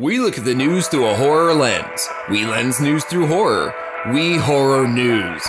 We look at the news through a horror lens. We lens news through horror. We horror news.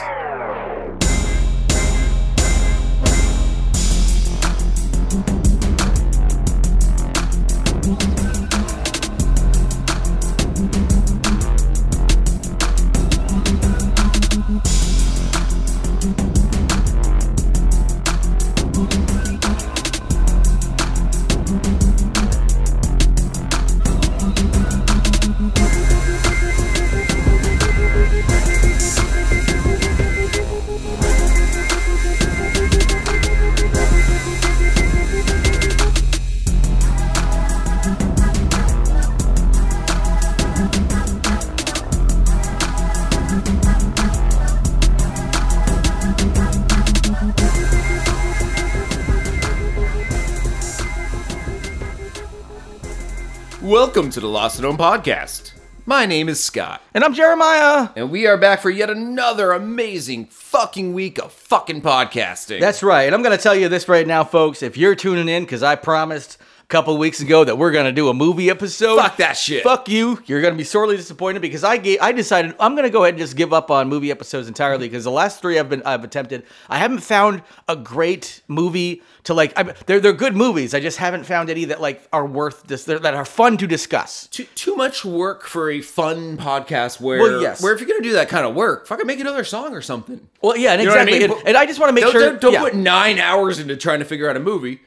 Welcome to the Lost and Known Podcast. My name is Scott. And I'm Jeremiah. And we are back for yet another amazing fucking week of fucking podcasting. That's right. And I'm going to tell you this right now, folks. If you're tuning in, because I promised a couple weeks ago that we're going to do a movie episode. Fuck that shit. Fuck you. You're going to be sorely disappointed because I decided I'm going to go ahead and just give up on movie episodes entirely because the last three I've attempted. I haven't found a great movie to like, they're good movies. I just haven't found any that like are worth this, that are fun to discuss. Too much work for a fun podcast where if you're going to do that kind of work, fucking make another song or something. Well, yeah, and you exactly. I mean? And I just want to make sure. Don't put 9 hours into trying to figure out a movie.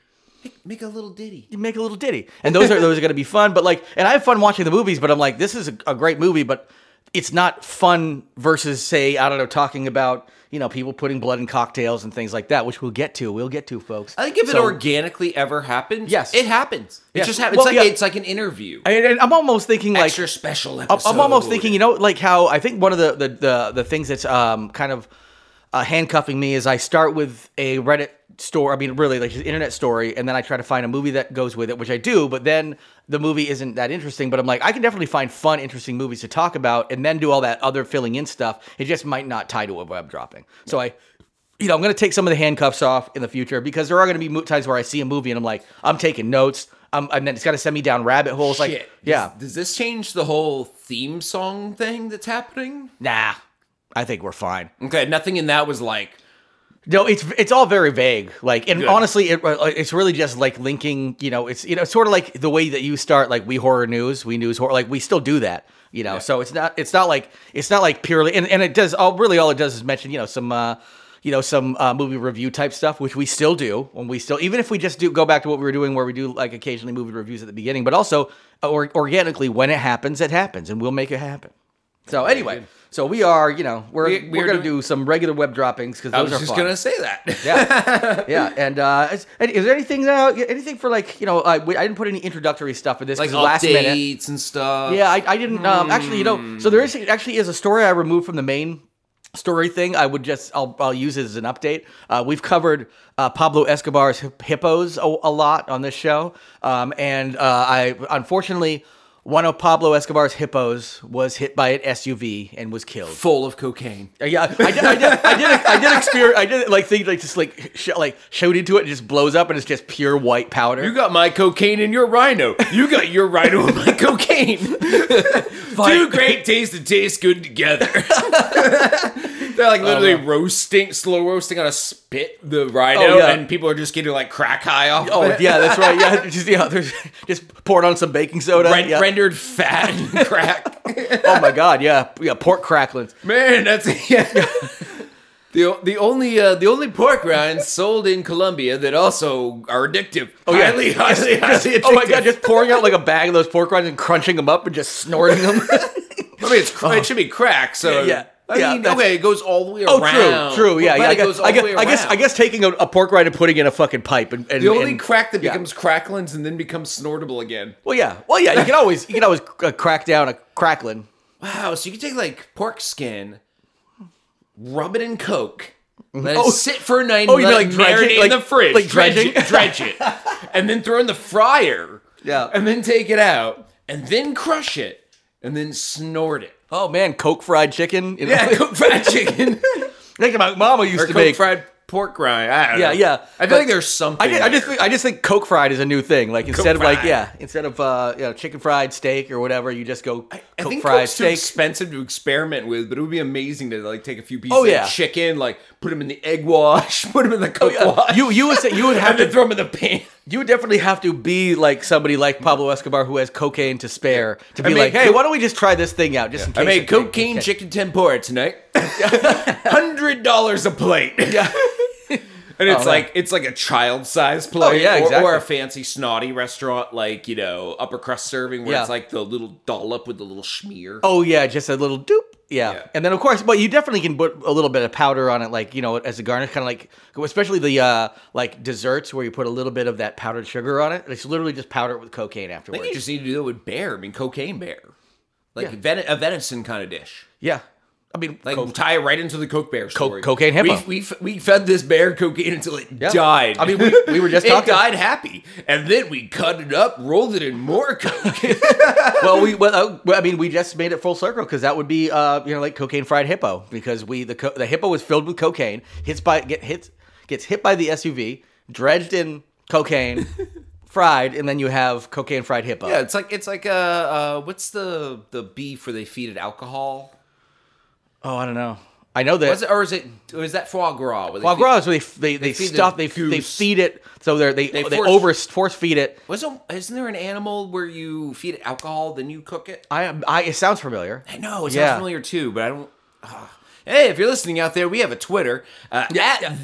Make a little ditty. You make a little ditty. And those are going to be fun. But like, and I have fun watching the movies, but I'm like, this is a great movie, but it's not fun versus, say, I don't know, talking about, you know, people putting blood in cocktails and things like that, which we'll get to. Folks. I think if it organically ever happens, yes, it happens. It just happens. Well, it's like it's like an interview. And I'm almost thinking like extra special episode. I'm almost thinking, you know, like how I think one of the things that's kind of handcuffing me is I start with a Reddit story. I mean, really, like his internet story, and then I try to find a movie that goes with it, which I do. But then the movie isn't that interesting. But I'm like, I can definitely find fun, interesting movies to talk about, and then do all that other filling in stuff. It just might not tie to a web dropping. Yeah. So I'm going to take some of the handcuffs off in the future because there are going to be times where I see a movie and I'm like, I'm taking notes. And then it's got to send me down rabbit holes. Shit. Like, yeah. Does this change the whole theme song thing that's happening? Nah. I think we're fine. Okay, nothing in that was like... No, it's all very vague. Like, and good. Honestly, it's really just like linking, you know, it's, you know, sort of like the way that you start, like we horror news, we news horror, like we still do that, you know, yeah. So it's not like purely, and it does all it does is mention, you know, some movie review type stuff, which we still do when we still, even if we just do go back to what we were doing where we do like occasionally movie reviews at the beginning, but also organically when it happens and we'll make it happen. So anyway, so we are, you know, we're going to do some regular web droppings because those are fun. I was just going to say that. Yeah. Yeah. And is there anything now, anything for like, you know, I didn't put any introductory stuff in this. Like last minute. Like updates and stuff. Yeah, I didn't, actually, you know, so there is a story I removed from the main story thing. I'll use it as an update. We've covered Pablo Escobar's hippos a lot on this show. I unfortunately... One of Pablo Escobar's hippos was hit by an SUV and was killed. Full of cocaine. Yeah, I did, like, showed into it and just blows up and it's just pure white powder. You got my cocaine in your rhino. You got your rhino in my cocaine. Two great tastes that taste good together. They're like literally slow roasting on a spit, the rhino, and people are just getting like crack high off of it. Oh, yeah, that's right. Yeah, just poured on some baking soda. Rendered fat and crack. Oh my God, yeah. Yeah, pork cracklings. Man, that's... Yeah. The only pork rinds sold in Colombia that also are addictive. Oh, yeah. Highly addictive. Oh my God, just pouring out like a bag of those pork rinds and crunching them up and just snorting them. I mean, it should be crack, so... Yeah. I mean, it goes all the way around. Oh, true. Yeah, I guess taking a pork rind and putting in a fucking pipe and the only crack that becomes cracklins and then becomes snortable again. Well, yeah. You can always crack down a cracklin. Wow. So you can take like pork skin, rub it in Coke. Let it sit for 90 minutes. Oh, you mean like dredge it in the fridge, like dredge it, and then throw in the fryer. Yeah. And then take it out, and then crush it, and then snort it. Oh man, Coke fried chicken. You know? Yeah, Coke fried chicken. Like my mama used to make Coke fried pork rind. I don't know. I feel like there's something. I just think Coke fried is a new thing. Like instead of chicken fried steak or whatever, you just go Coke fried steak. Too expensive to experiment with, but it would be amazing to like take a few pieces of chicken, like put them in the egg wash, put them in the Coke wash. You would have to throw them in the pan. You would definitely have to be like somebody like Pablo Escobar who has cocaine to spare to be like, hey, why don't we just try this thing out just in case. I made cocaine chicken tempura tonight. $100 a plate. Yeah. And it's like a child-sized plate or a fancy snotty restaurant like, you know, upper crust serving where it's like the little dollop with the little schmear. Oh, yeah, just a little doop. Yeah. And then, of course, but you definitely can put a little bit of powder on it, like, you know, as a garnish, kind of like, especially the, like, desserts where you put a little bit of that powdered sugar on it. It's literally just powder it with cocaine afterwards. I think you just need to do it with bear. I mean, cocaine bear. Like a venison kind of dish. Yeah. I mean, like, we'll tie it right into the Coke bear story. Cocaine hippo. We fed this bear cocaine until it died. I mean, we were just talking. It died happy. And then we cut it up, rolled it in more cocaine. We just made it full circle because that would be, like cocaine fried hippo because the hippo was filled with cocaine, gets hit by the SUV, dredged in cocaine, fried, and then you have cocaine fried hippo. Yeah, it's like what's the beef where they feed it alcohol? Oh, I don't know. I know that. Is that foie gras? Foie gras is where they feed it, so force feed it. Isn't there an animal where you feed it alcohol, then you cook it? It sounds familiar. I know, it sounds familiar too, but I don't... Hey, if you're listening out there, we have a Twitter, at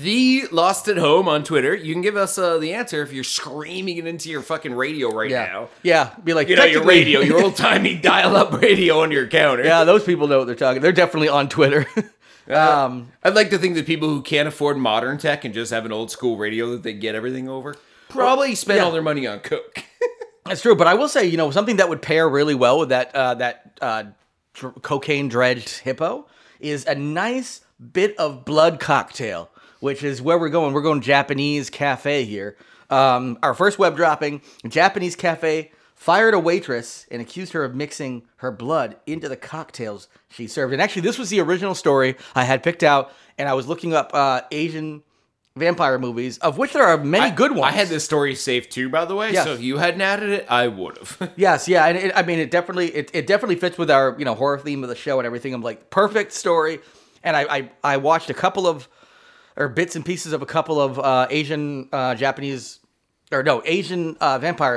The Lost at Home on Twitter. You can give us the answer if you're screaming it into your fucking radio now. Yeah, be like... You know, your radio, your old-timey dial-up radio on your counter. Yeah, those people know what they're talking. They're definitely on Twitter. I'd like to think that people who can't afford modern tech and just have an old-school radio that they get everything over probably spend all their money on Coke. That's true, but I will say, you know, something that would pair really well with that cocaine-dredged hippo... is a nice bit of blood cocktail, which is where we're going. We're going Japanese cafe here. Our first web dropping, Japanese cafe fired a waitress and accused her of mixing her blood into the cocktails she served. And actually, this was the original story I had picked out, and I was looking up Asian vampire movies, of which there are many good ones. I had this story saved too, by the way. Yes. So if you hadn't added it, I would have. Yes, yeah, and it definitely fits with our horror theme of the show and everything. I'm like, perfect story. And I watched a couple of bits and pieces of a couple of Asian vampire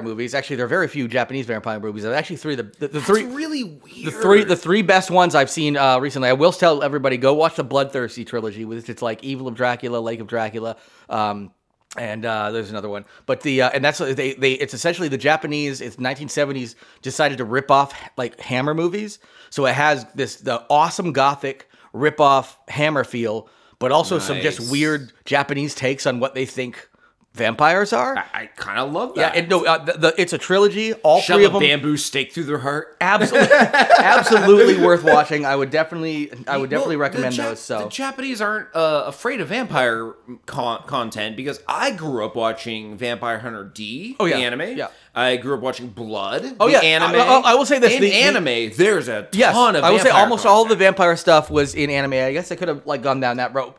movies. Actually, there are very few Japanese vampire movies. There's actually three. That's three really weird. The three best ones I've seen recently. I will tell everybody, go watch the Bloodthirsty trilogy. It's like Evil of Dracula, Lake of Dracula, and there's another one. But it's essentially the Japanese. It's 1970s decided to rip off like Hammer movies, so it has the awesome gothic rip off Hammer feel, but also some just weird Japanese takes on what they think vampires are. I kind of love that. Yeah, it's a trilogy. All shove three of them. A bamboo stake through their heart. Absolutely, absolutely worth watching. I would definitely recommend those. So the Japanese aren't afraid of vampire content because I grew up watching Vampire Hunter D, the anime. Yeah. I grew up watching Blood, the anime. I will say this. In anime, there's a ton of vampire I will say almost content. All of the vampire stuff was in anime. I guess I could have like gone down that route,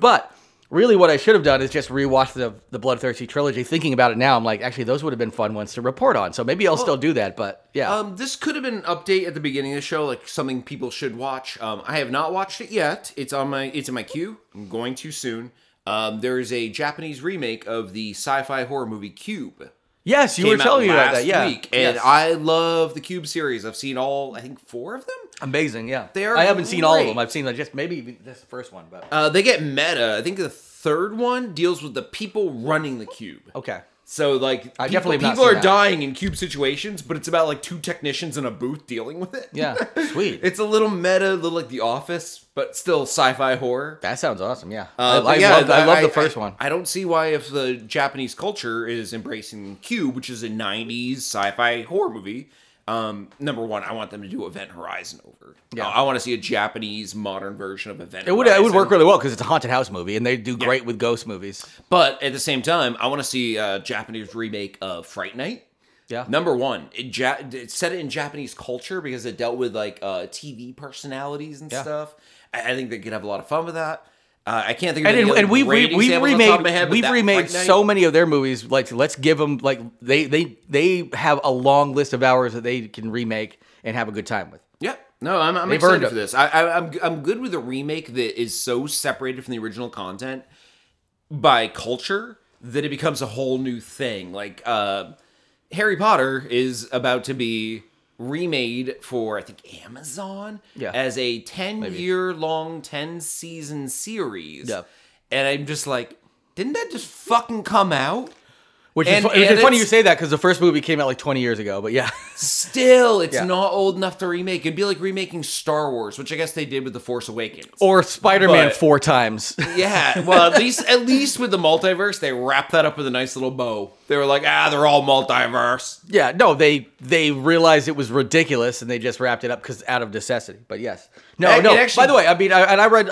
but... Really, what I should have done is just rewatch the Bloodthirsty trilogy. Thinking about it now, I'm like, actually, those would have been fun ones to report on. So maybe I'll still do that, but yeah. This could have been an update at the beginning of the show, like something people should watch. I have not watched it yet. It's in my queue. I'm going to soon. There is a Japanese remake of the sci-fi horror movie Cube. Yes, you were telling me about that. Yeah, week, and yes. I love the Cube series. I've seen all, I think, 4 of them. Amazing, yeah. They are. I haven't seen all of them. I've seen like just maybe that's the first one, but they get meta. I think the third one deals with the people running the cube. Okay. So like, people are dying in cube situations, but it's about like 2 technicians in a booth dealing with it. Yeah, sweet. It's a little meta, a little like The Office, but still sci-fi horror. That sounds awesome. Yeah, I love the first one. I don't see why if the Japanese culture is embracing Cube, which is a '90s sci-fi horror movie. Number one, I want them to do Event Horizon over. Yeah, I want to see a Japanese modern version of Event Horizon. It would work really well because it's a haunted house movie, and they do great with ghost movies. But at the same time, I want to see a Japanese remake of Fright Night. Yeah, number one, it set it in Japanese culture because it dealt with like TV personalities and stuff. I think they could have a lot of fun with that. I can't think of any other we've remade so many of their movies. Like, let's give them, like, they have a long list of hours that they can remake and have a good time with. Yep. No, I'm excited for this. I'm good with a remake that is so separated from the original content by culture that it becomes a whole new thing. Like, Harry Potter is about to be remade for, I think, Amazon as a 10-year-long, 10-season series. Yeah. And I'm just like, didn't that just fucking come out? Which is funny you say that, because the first movie came out like 20 years ago, but yeah. Still, it's not old enough to remake. It'd be like remaking Star Wars, which I guess they did with The Force Awakens. Or Spider-Man 4 times. Yeah, well, at least with the multiverse, they wrapped that up with a nice little bow. They were like, they're all multiverse. Yeah, no, they realized it was ridiculous, and they just wrapped it up because out of necessity, but yes. No. Actually, by the way, I mean, I read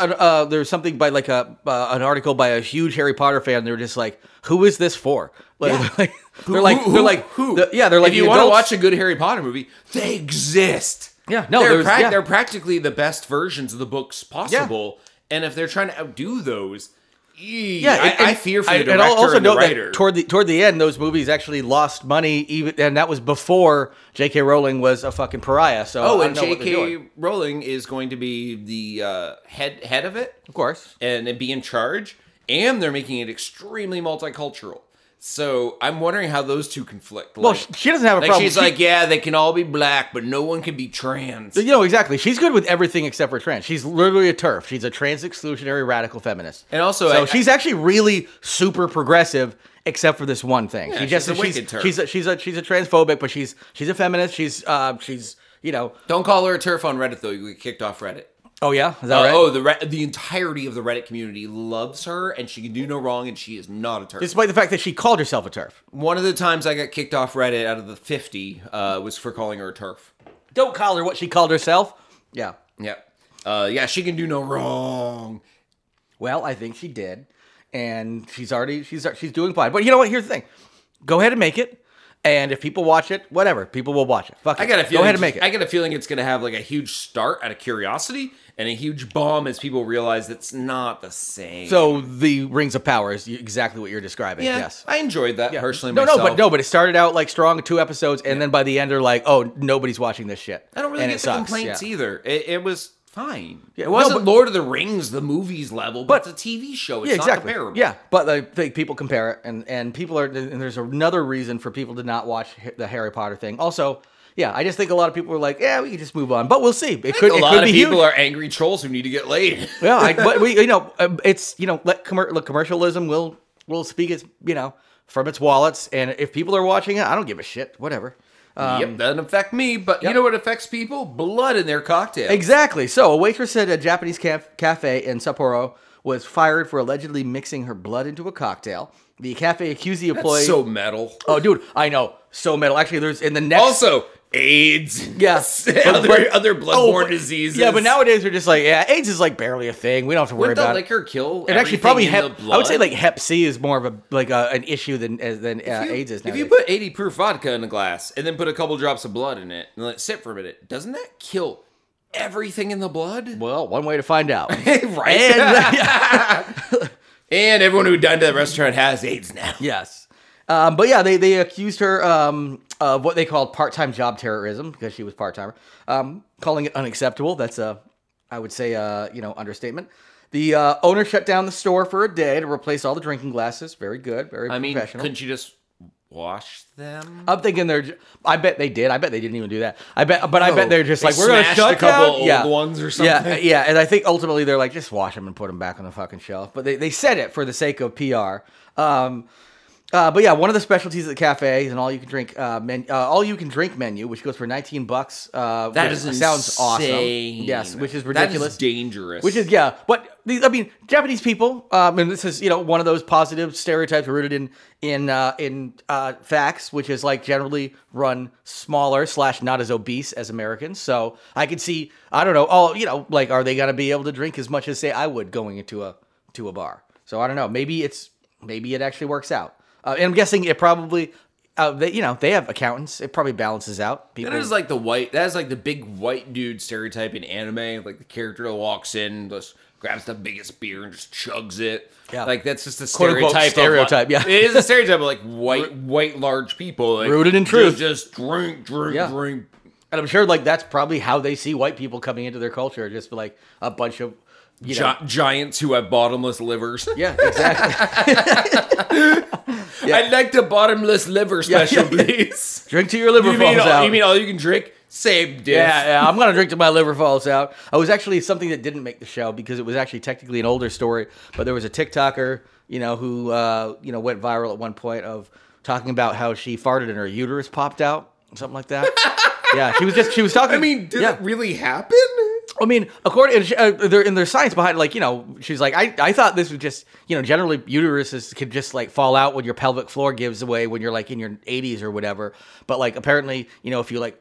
there was something by like an article by a huge Harry Potter fan. They were just like, who is this for? They're like, who? They're like, if you want to watch a good Harry Potter movie, they exist. Yeah, no, they're practically the best versions of the books possible. Yeah. And if they're trying to outdo those, I fear for the director and the writer. Toward the end, those movies actually lost money, and that was before J.K. Rowling was a fucking pariah. So and J.K. Rowling is going to be the head of it, of course, and be in charge. And they're making it extremely multicultural. So I'm wondering how those two conflict. Well, she doesn't have a problem. She's like, yeah, they can all be black, but no one can be trans. You know, exactly. She's good with everything except for trans. She's literally a TERF. She's a trans exclusionary radical feminist. And also, so she's actually really super progressive, except for this one thing. Yeah, she's a transphobic, but she's a feminist. She's you know. Don't call her a TERF on Reddit though. You get kicked off Reddit. Oh, yeah? Is that right? Oh, the entirety of the Reddit community loves her, and she can do no wrong, and she is not a TERF. Despite the fact that she called herself a TERF. One of the times I got kicked off Reddit out of the 50 was for calling her a TERF. Don't call her what she called herself. Yeah. Yeah. She can do no wrong. Well, I think she did, and she's doing fine. But you know what? Here's the thing. Go ahead and make it. And if people watch it, whatever. People will watch it. Fuck it. Go ahead and make it. I got a feeling it's going to have like a huge start out of curiosity and a huge bomb as people realize it's not the same. So the Rings of Power is exactly what you're describing. Yeah, yes. I enjoyed that personally myself. No, but it started out like strong, 2 episodes, and then by the end they're like, oh, nobody's watching this shit. I don't really get the complaints either. It was fine. Yeah, it wasn't Lord of the Rings, the movies level, but it's a TV show. It's not comparable. Yeah, but like, people compare it, and people are. And there's another reason for people to not watch the Harry Potter thing. Also, I just think a lot of people are like, we can just move on. But we'll see. I think a lot of people are angry trolls who need to get laid. Yeah, but commercialism will speak its from its wallets, and if people are watching it, I don't give a shit. Whatever. Doesn't affect me, but you know what affects people? Blood in their cocktail. Exactly. So a waitress at a Japanese cafe in Sapporo was fired for allegedly mixing her blood into a cocktail. The cafe accused the employee... That's so metal. Oh, dude, I know. So metal. Actually, there's in the next... Also, AIDS. Yes. other bloodborne diseases. Yeah, but nowadays we're just like, AIDS is like barely a thing. We don't have to worry about it. Wouldn't the liquor kill everything actually probably the blood? I would say like Hep C is more of an issue than AIDS is nowadays. If you put 80 proof vodka in a glass and then put a couple drops of blood in it and let it sit for a minute, doesn't that kill everything in the blood? Well, one way to find out. Right? And everyone who dined at the restaurant has AIDS now. Yes. They accused her of what they called part-time job terrorism because she was part-timer, calling it unacceptable. That's understatement. The owner shut down the store for a day to replace all the drinking glasses. Very good, very professional. Couldn't you just wash them? I'm thinking I bet they did. I bet they didn't even do that. I bet they're just like, we're gonna shut down a couple old ones or something. Yeah. And I think ultimately they're like, just wash them and put them back on the fucking shelf. But they said it for the sake of PR. One of the specialties at the cafe is an all-you-can-drink menu, which goes for $19. Sounds awesome. Yes, which is ridiculous. That is dangerous. Which is but Japanese people, and this is one of those positive stereotypes rooted in facts, which is like generally run smaller / not as obese as Americans. So I could see, I don't know, like are they gonna be able to drink as much as say I would going into a bar? So I don't know. Maybe it actually works out. And I'm guessing it probably, they have accountants. It probably balances out. People. That is like the big white dude stereotype in anime. Like the character walks in, just grabs the biggest beer and just chugs it. Yeah. Like, that's just a stereotype. Yeah. It is a stereotype of, like, white large people. Like, rooted in truth. Just drink. And I'm sure, like, that's probably how they see white people coming into their culture. Just, like, a bunch of, you know. Giants who have bottomless livers. Yeah, exactly. Yeah. I'd like the bottomless liver special, please. Drink till your liver falls out. You mean all you can drink? Same dish. Yeah, I'm going to drink till my liver falls out. I was actually something that didn't make the show because it was actually technically an older story, but there was a TikToker, you know, who, went viral at one point of talking about how she farted and her uterus popped out, something like that. Yeah, she was talking. I mean, did it really happen? I mean, according to their science behind, like, you know, she's like, I thought this was just, you know, generally uteruses could just, like, fall out when your pelvic floor gives away when you're, like, in your 80s or whatever. But, like, apparently, you know, if you, like,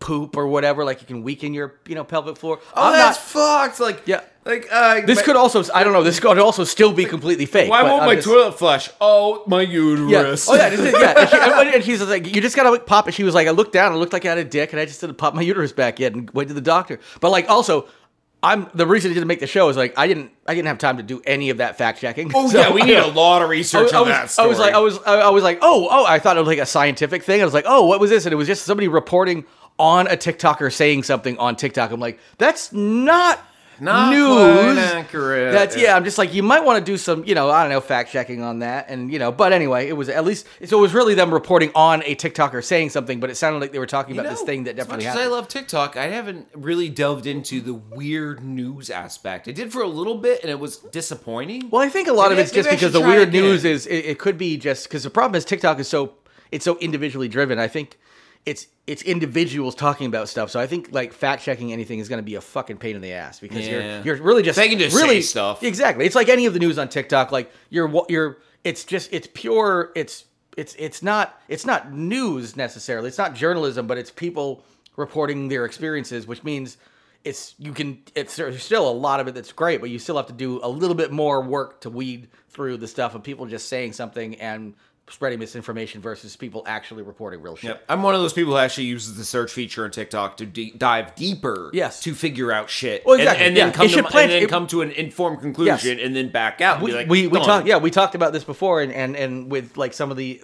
poop or whatever, like, it can weaken your, you know, pelvic floor. Oh, that's fucked. Like, yeah. Like, this could also, I don't know, this could also still be completely fake. Why won't my toilet flush? Oh, my uterus. Yeah. Oh, yeah. And she's like, you just gotta, like, pop it. She was like, I looked down, I looked like I had a dick, and I just didn't pop my uterus back yet and went to the doctor. But, like, also, the reason it didn't make the show is, like, I didn't have time to do any of that fact checking. Oh, so, yeah, we need a lot of research on that story. I was like, oh, I thought it was, like, a scientific thing. I was like, oh, what was this? And it was just somebody reporting on a TikToker saying something on TikTok. I'm like, that's not news. Accurate. That's, yeah, I'm just like, you might want to do some, you know, I don't know, fact checking on that. And, you know, but anyway, it was at least, so it was really them reporting on a TikToker saying something, but it sounded like they were talking about this thing that definitely happened. As much as I love TikTok, I haven't really delved into the weird news aspect. I did for a little bit and it was disappointing. Well, I think a lot of it's just because the weird news is, it could be just, because the problem is TikTok is so individually driven. I think it's individuals talking about stuff, so I think, like, fact checking anything is going to be a fucking pain in the ass because you're really just they can just really say stuff. Exactly, it's like any of the news on TikTok. Like you're it's just it's pure. It's not news necessarily. It's not journalism, but it's people reporting their experiences, which means there's still a lot of it that's great, but you still have to do a little bit more work to weed through the stuff of people just saying something and spreading misinformation versus people actually reporting real shit. Yep. I'm one of those people who actually uses the search feature on TikTok to dive deeper to figure out shit. Well, exactly. And then come to an informed conclusion and then back out. We talked about this before and with, like, some of the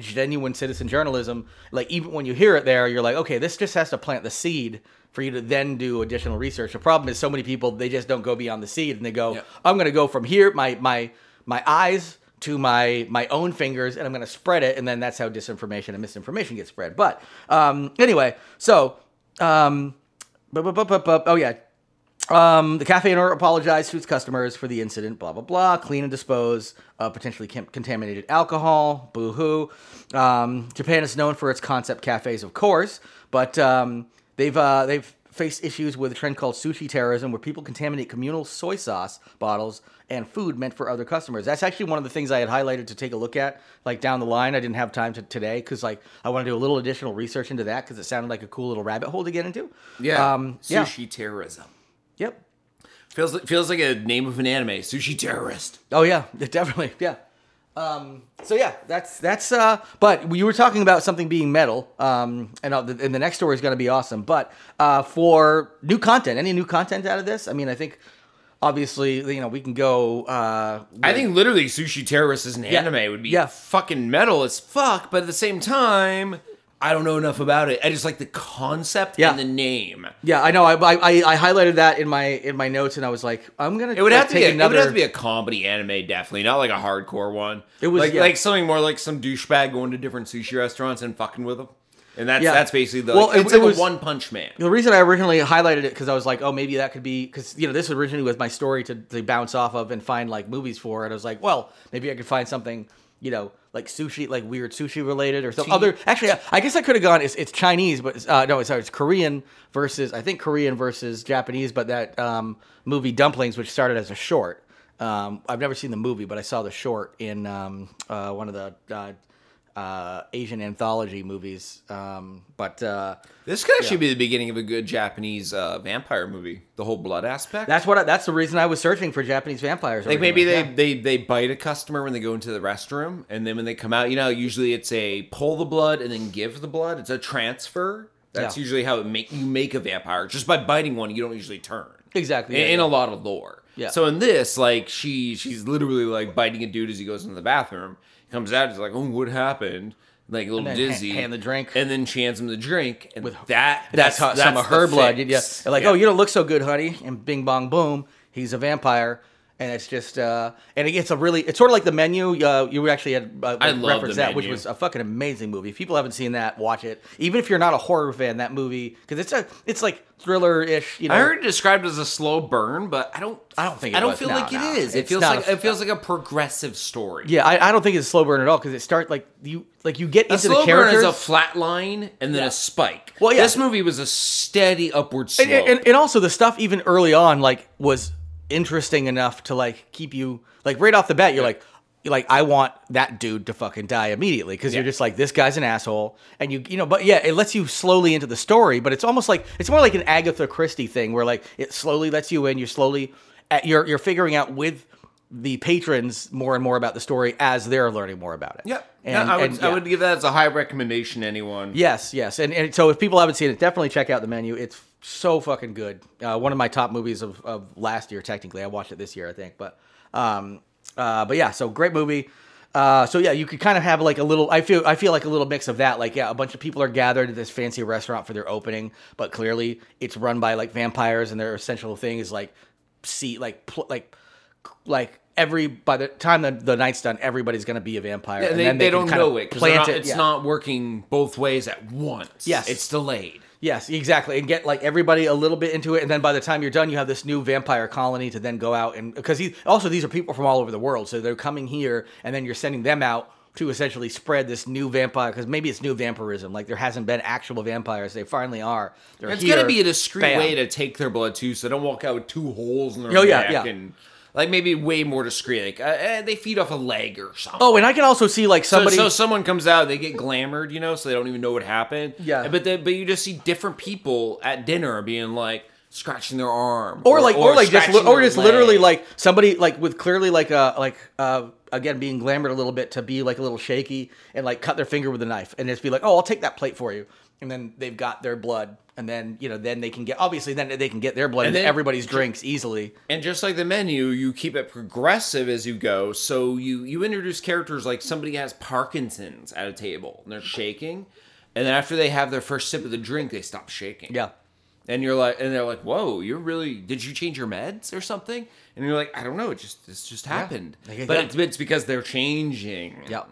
genuine citizen journalism, like, even when you hear it there, you're like, okay, this just has to plant the seed for you to then do additional research. The problem is so many people, they just don't go beyond the seed and they go, I'm going to go from here, my eyes to my own fingers, and I'm going to spread it, and then that's how disinformation and misinformation gets spread. But anyway, so the cafe owner apologized to its customers for the incident. Blah blah blah. Clean and dispose of potentially contaminated alcohol. Boo hoo. Japan is known for its concept cafes, of course, but they've faced issues with a trend called sushi terrorism, where people contaminate communal soy sauce bottles and food meant for other customers. That's actually one of the things I had highlighted to take a look at, like, down the line. I didn't have time to today because, like, I want to do a little additional research into that because it sounded like a cool little rabbit hole to get into. Yeah, sushi terrorism. Yep, feels like a name of an anime. Sushi terrorist. Oh yeah, definitely. Yeah. So yeah, that's. But you were talking about something being metal, and the next story is going to be awesome. But for new content, any new content out of this? I mean, I think obviously, you know, we can go. I think literally, sushi terrorists as an anime would be fucking metal as fuck. But at the same time, I don't know enough about it. I just like the concept and the name. Yeah, I know. I highlighted that in my notes, and I was like, I'm gonna. It would have to be a comedy anime, definitely, not like a hardcore one. It was like something more like some douchebag going to different sushi restaurants and fucking with them. And that's basically the. Well, it was a One Punch Man. The reason I originally highlighted it because I was like, oh, maybe that could be because, you know, this originally was my story to bounce off of and find, like, movies for, and I was like, well, maybe I could find something, you know, like sushi, like weird sushi related or something. Other, actually, I guess I could have gone. It's Chinese, but it's Korean versus Japanese. But that movie Dumplings, which started as a short, I've never seen the movie, but I saw the short in one of the Asian anthology movies. But this could actually be the beginning of a good Japanese vampire movie. The whole blood aspect. That's the reason I was searching for Japanese vampires. Like, maybe they bite a customer when they go into the restroom, and then when they come out, you know, usually it's a pull the blood and then give the blood. It's a transfer. That's usually how you make a vampire. Just by biting one, you don't usually turn. Exactly. In a lot of lore. Yeah. So in this, like, she's literally, like, biting a dude as he goes into the bathroom. He comes out, he's like, oh, what happened? Like, a little dizzy. Hand the drink. And then she hands him the drink. And that's some of her blood. Yeah. And like, oh, you don't look so good, honey. And bing, bong, boom. He's a vampire. And it's just, and it's a really, it's sort of like The Menu. You actually had referenced that, which was a fucking amazing movie. If people haven't seen that, watch it. Even if you're not a horror fan, that movie, because it's like thriller-ish. You know, I heard it described as a slow burn, but I don't feel like it is. It feels like a progressive story. Yeah, I don't think it's a slow burn at all because it starts like you get into the characters. A slow burn is a flat line and then a spike. Well, yeah, this movie was a steady upward slope, and also the stuff even early on like was interesting enough to like keep you like right off the bat you're like I want that dude to fucking die immediately because you're just like, this guy's an asshole, and you know, but it lets you slowly into the story, but it's almost like it's more like an Agatha Christie thing where like it slowly lets you in, you're figuring out with the patrons more and more about the story as they're learning more about it. Yep. I would give that as a high recommendation to anyone. Yes. And so if people haven't seen it, definitely check out The Menu. It's so fucking good. One of my top movies of last year, technically. I watched it this year, I think. But yeah, so great movie. So yeah, you could kind of have like a little, I feel like a little mix of that. Like, yeah, a bunch of people are gathered at this fancy restaurant for their opening, but clearly it's run by like vampires, and their essential thing is like by the time the night's done, everybody's going to be a vampire. Yeah, and they don't know it. It's not working both ways at once. Yes. It's delayed. Yes, exactly. And get like everybody a little bit into it, and then by the time you're done, you have this new vampire colony to then go out and because these are people from all over the world, so they're coming here, and then you're sending them out to essentially spread this new vampire, because maybe it's new vampirism. Like, there hasn't been actual vampires. They finally are. It's going to be a discreet way to take their blood, too, so don't walk out with two holes in their neck. Yeah. And like, maybe way more discreet. Like, they feed off a leg or something. Oh, and I can also see, like, somebody... So someone comes out, they get glamored, you know, so they don't even know what happened. Yeah. But you just see different people at dinner being, like, scratching their arm. Or just literally, like, somebody, like, with clearly, like, again, being glamored a little bit to be, like, a little shaky and, like, cut their finger with a knife. And just be like, oh, I'll take that plate for you. And then they've got their blood. And then, you know, they can get their blood into everybody's drinks easily. And just like The Menu, you keep it progressive as you go. So you introduce characters like somebody has Parkinson's at a table and they're shaking. And then after they have their first sip of the drink, they stop shaking. Yeah. And they're like, whoa, did you change your meds or something? And you're like, I don't know. It just happened. Yeah. But it's because they're changing. Yeah.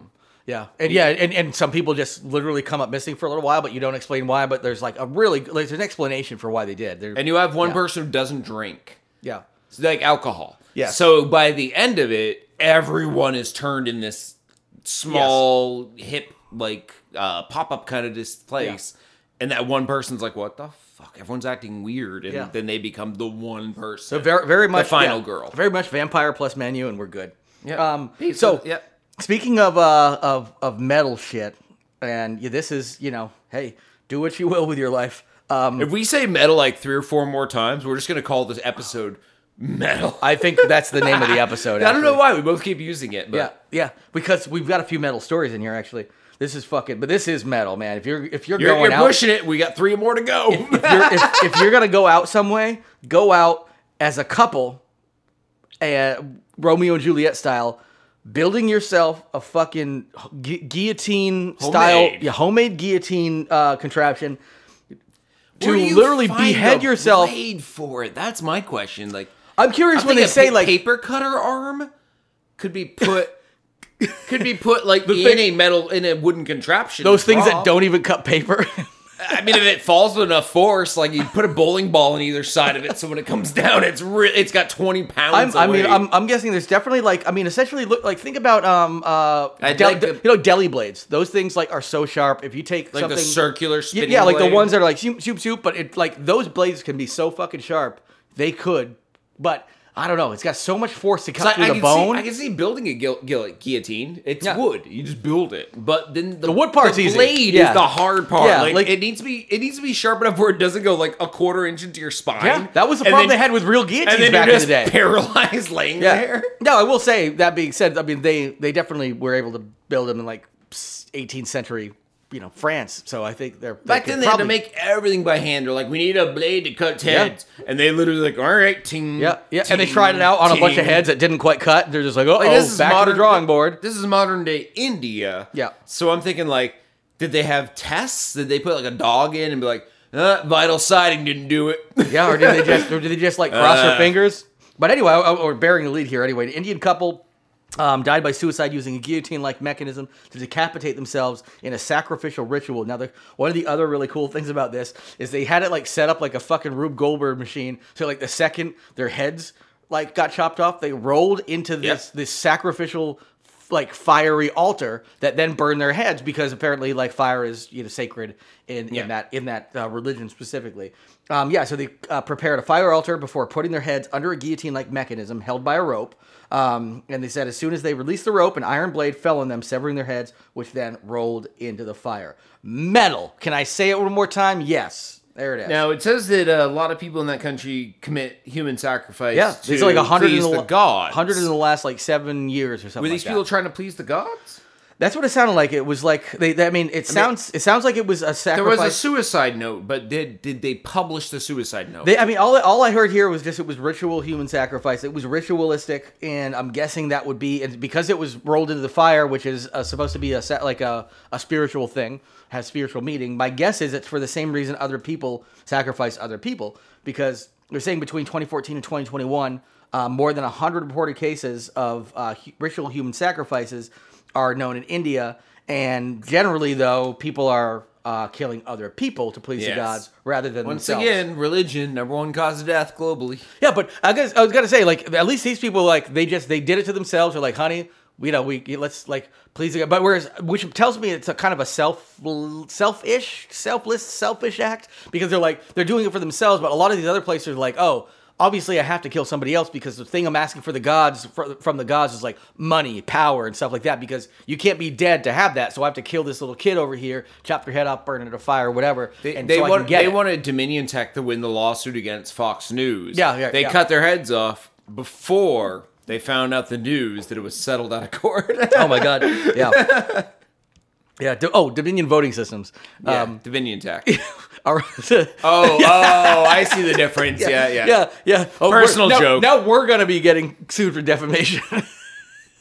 Yeah. And some people just literally come up missing for a little while, but you don't explain why, but there's like there's an explanation for why they did. And you have one person who doesn't drink. Yeah. It's like alcohol. Yeah. So by the end of it, everyone is turned in this small, hip, like pop-up kind of this place. Yeah. And that one person's like, what the fuck? Everyone's acting weird. And then they become the one person. So very, very much the final girl. Very much vampire plus Menu, and we're good. Yeah. Speaking of metal shit, and this is, you know, hey, do what you will with your life. If we say metal like 3 or 4 more times, we're just going to call this episode Metal. I think that's the name of the episode. I don't know why. We both keep using it. But. Yeah, because we've got a few metal stories in here, actually. This is metal, man. If you're going out. You're pushing it. We got 3 more to go. If you're going to go out some way, go out as a couple, Romeo and Juliet style. Building yourself a fucking guillotine-style... homemade guillotine contraption to literally behead yourself. Where do you find a blade for it? That's my question. Like, I'm curious when they say, like... paper cutter arm could be put... in a wooden contraption. Those things that don't even cut paper. I mean, if it falls with enough force, like you put a bowling ball on either side of it, so when it comes down, it's got 20 pounds. I'm guessing there's definitely like, I mean, essentially, think about deli blades. Those things like are so sharp. If you take like something, the circular spinning blade. The ones that are like soup. But it like those blades can be so fucking sharp. They could, but I don't know. It's got so much force to cut through the bone. I can see building a guillotine. It's wood. You just build it. But then the wood part's easy. The blade is the hard part. Yeah, like it needs to be sharp enough where it doesn't go like a quarter inch into your spine. Yeah, that was the problem they had with real guillotines back in the day. Paralyzed laying there. No, I will say, that being said, I mean, they definitely were able to build them in like 18th century France, so I think they're... Back then, they had to make everything by hand. They're like, we need a blade to cut heads. Yeah. And they literally like, all right, ting. Yeah, yeah. Ting, and they tried it out on a bunch of heads that didn't quite cut. They're just like, oh, this is back modern, to the drawing board. This is modern day India. Yeah. So I'm thinking like, did they have tests? Did they put like a dog in and be like, vital siding didn't do it. Yeah, or did they just like cross their fingers? But anyway, or bearing the lead here anyway, an Indian couple... died by suicide using a guillotine-like mechanism to decapitate themselves in a sacrificial ritual. Now, one of the other really cool things about this is they had it like set up like a fucking Rube Goldberg machine. So like the second their heads like got chopped off, they rolled into this sacrificial like fiery altar that then burned their heads because apparently like fire is sacred in that religion specifically. So they prepared a fire altar before putting their heads under a guillotine-like mechanism held by a rope. And they said as soon as they released the rope, an iron blade fell on them, severing their heads, which then rolled into the fire. Metal. Can I say it one more time? Yes. There it is. Now, it says that a lot of people in that country commit human sacrifice to like 100 please the gods. 100 in the last, 7 years or something. Were these people trying to please the gods? That's what it sounded like. It was like it sounds like it was a sacrifice. There was a suicide note, but did they publish the suicide note? All I heard here was just it was ritual human sacrifice. It was ritualistic, and I'm guessing that would be because it was rolled into the fire, which is supposed to be a spiritual thing, has spiritual meaning. My guess is it's for the same reason other people sacrifice other people, because they're saying between 2014 and 2021, more than 100 reported cases of ritual human sacrifices are known in India, and generally, though, people are killing other people to please the gods rather than themselves. Once again, religion, number one cause of death globally. Yeah, but I was gonna say, at least these people, they did it to themselves. They're like, honey, let's please the God. But which tells me it's a kind of a selfish act, because they're doing it for themselves. But a lot of these other places are like, oh, obviously, I have to kill somebody else because the thing I'm asking for the gods from the gods is money, power, and stuff like that. Because you can't be dead to have that, so I have to kill this little kid over here, chop your head off, burn it in a fire, whatever. They wanted Dominion Tech to win the lawsuit against Fox News. They cut their heads off before they found out the news that it was settled out of court. Oh my god! Yeah. Yeah. Dominion voting systems. Yeah. Dominion Tech. Oh! I see the difference. Yeah. Personal joke. Now we're gonna be getting sued for defamation.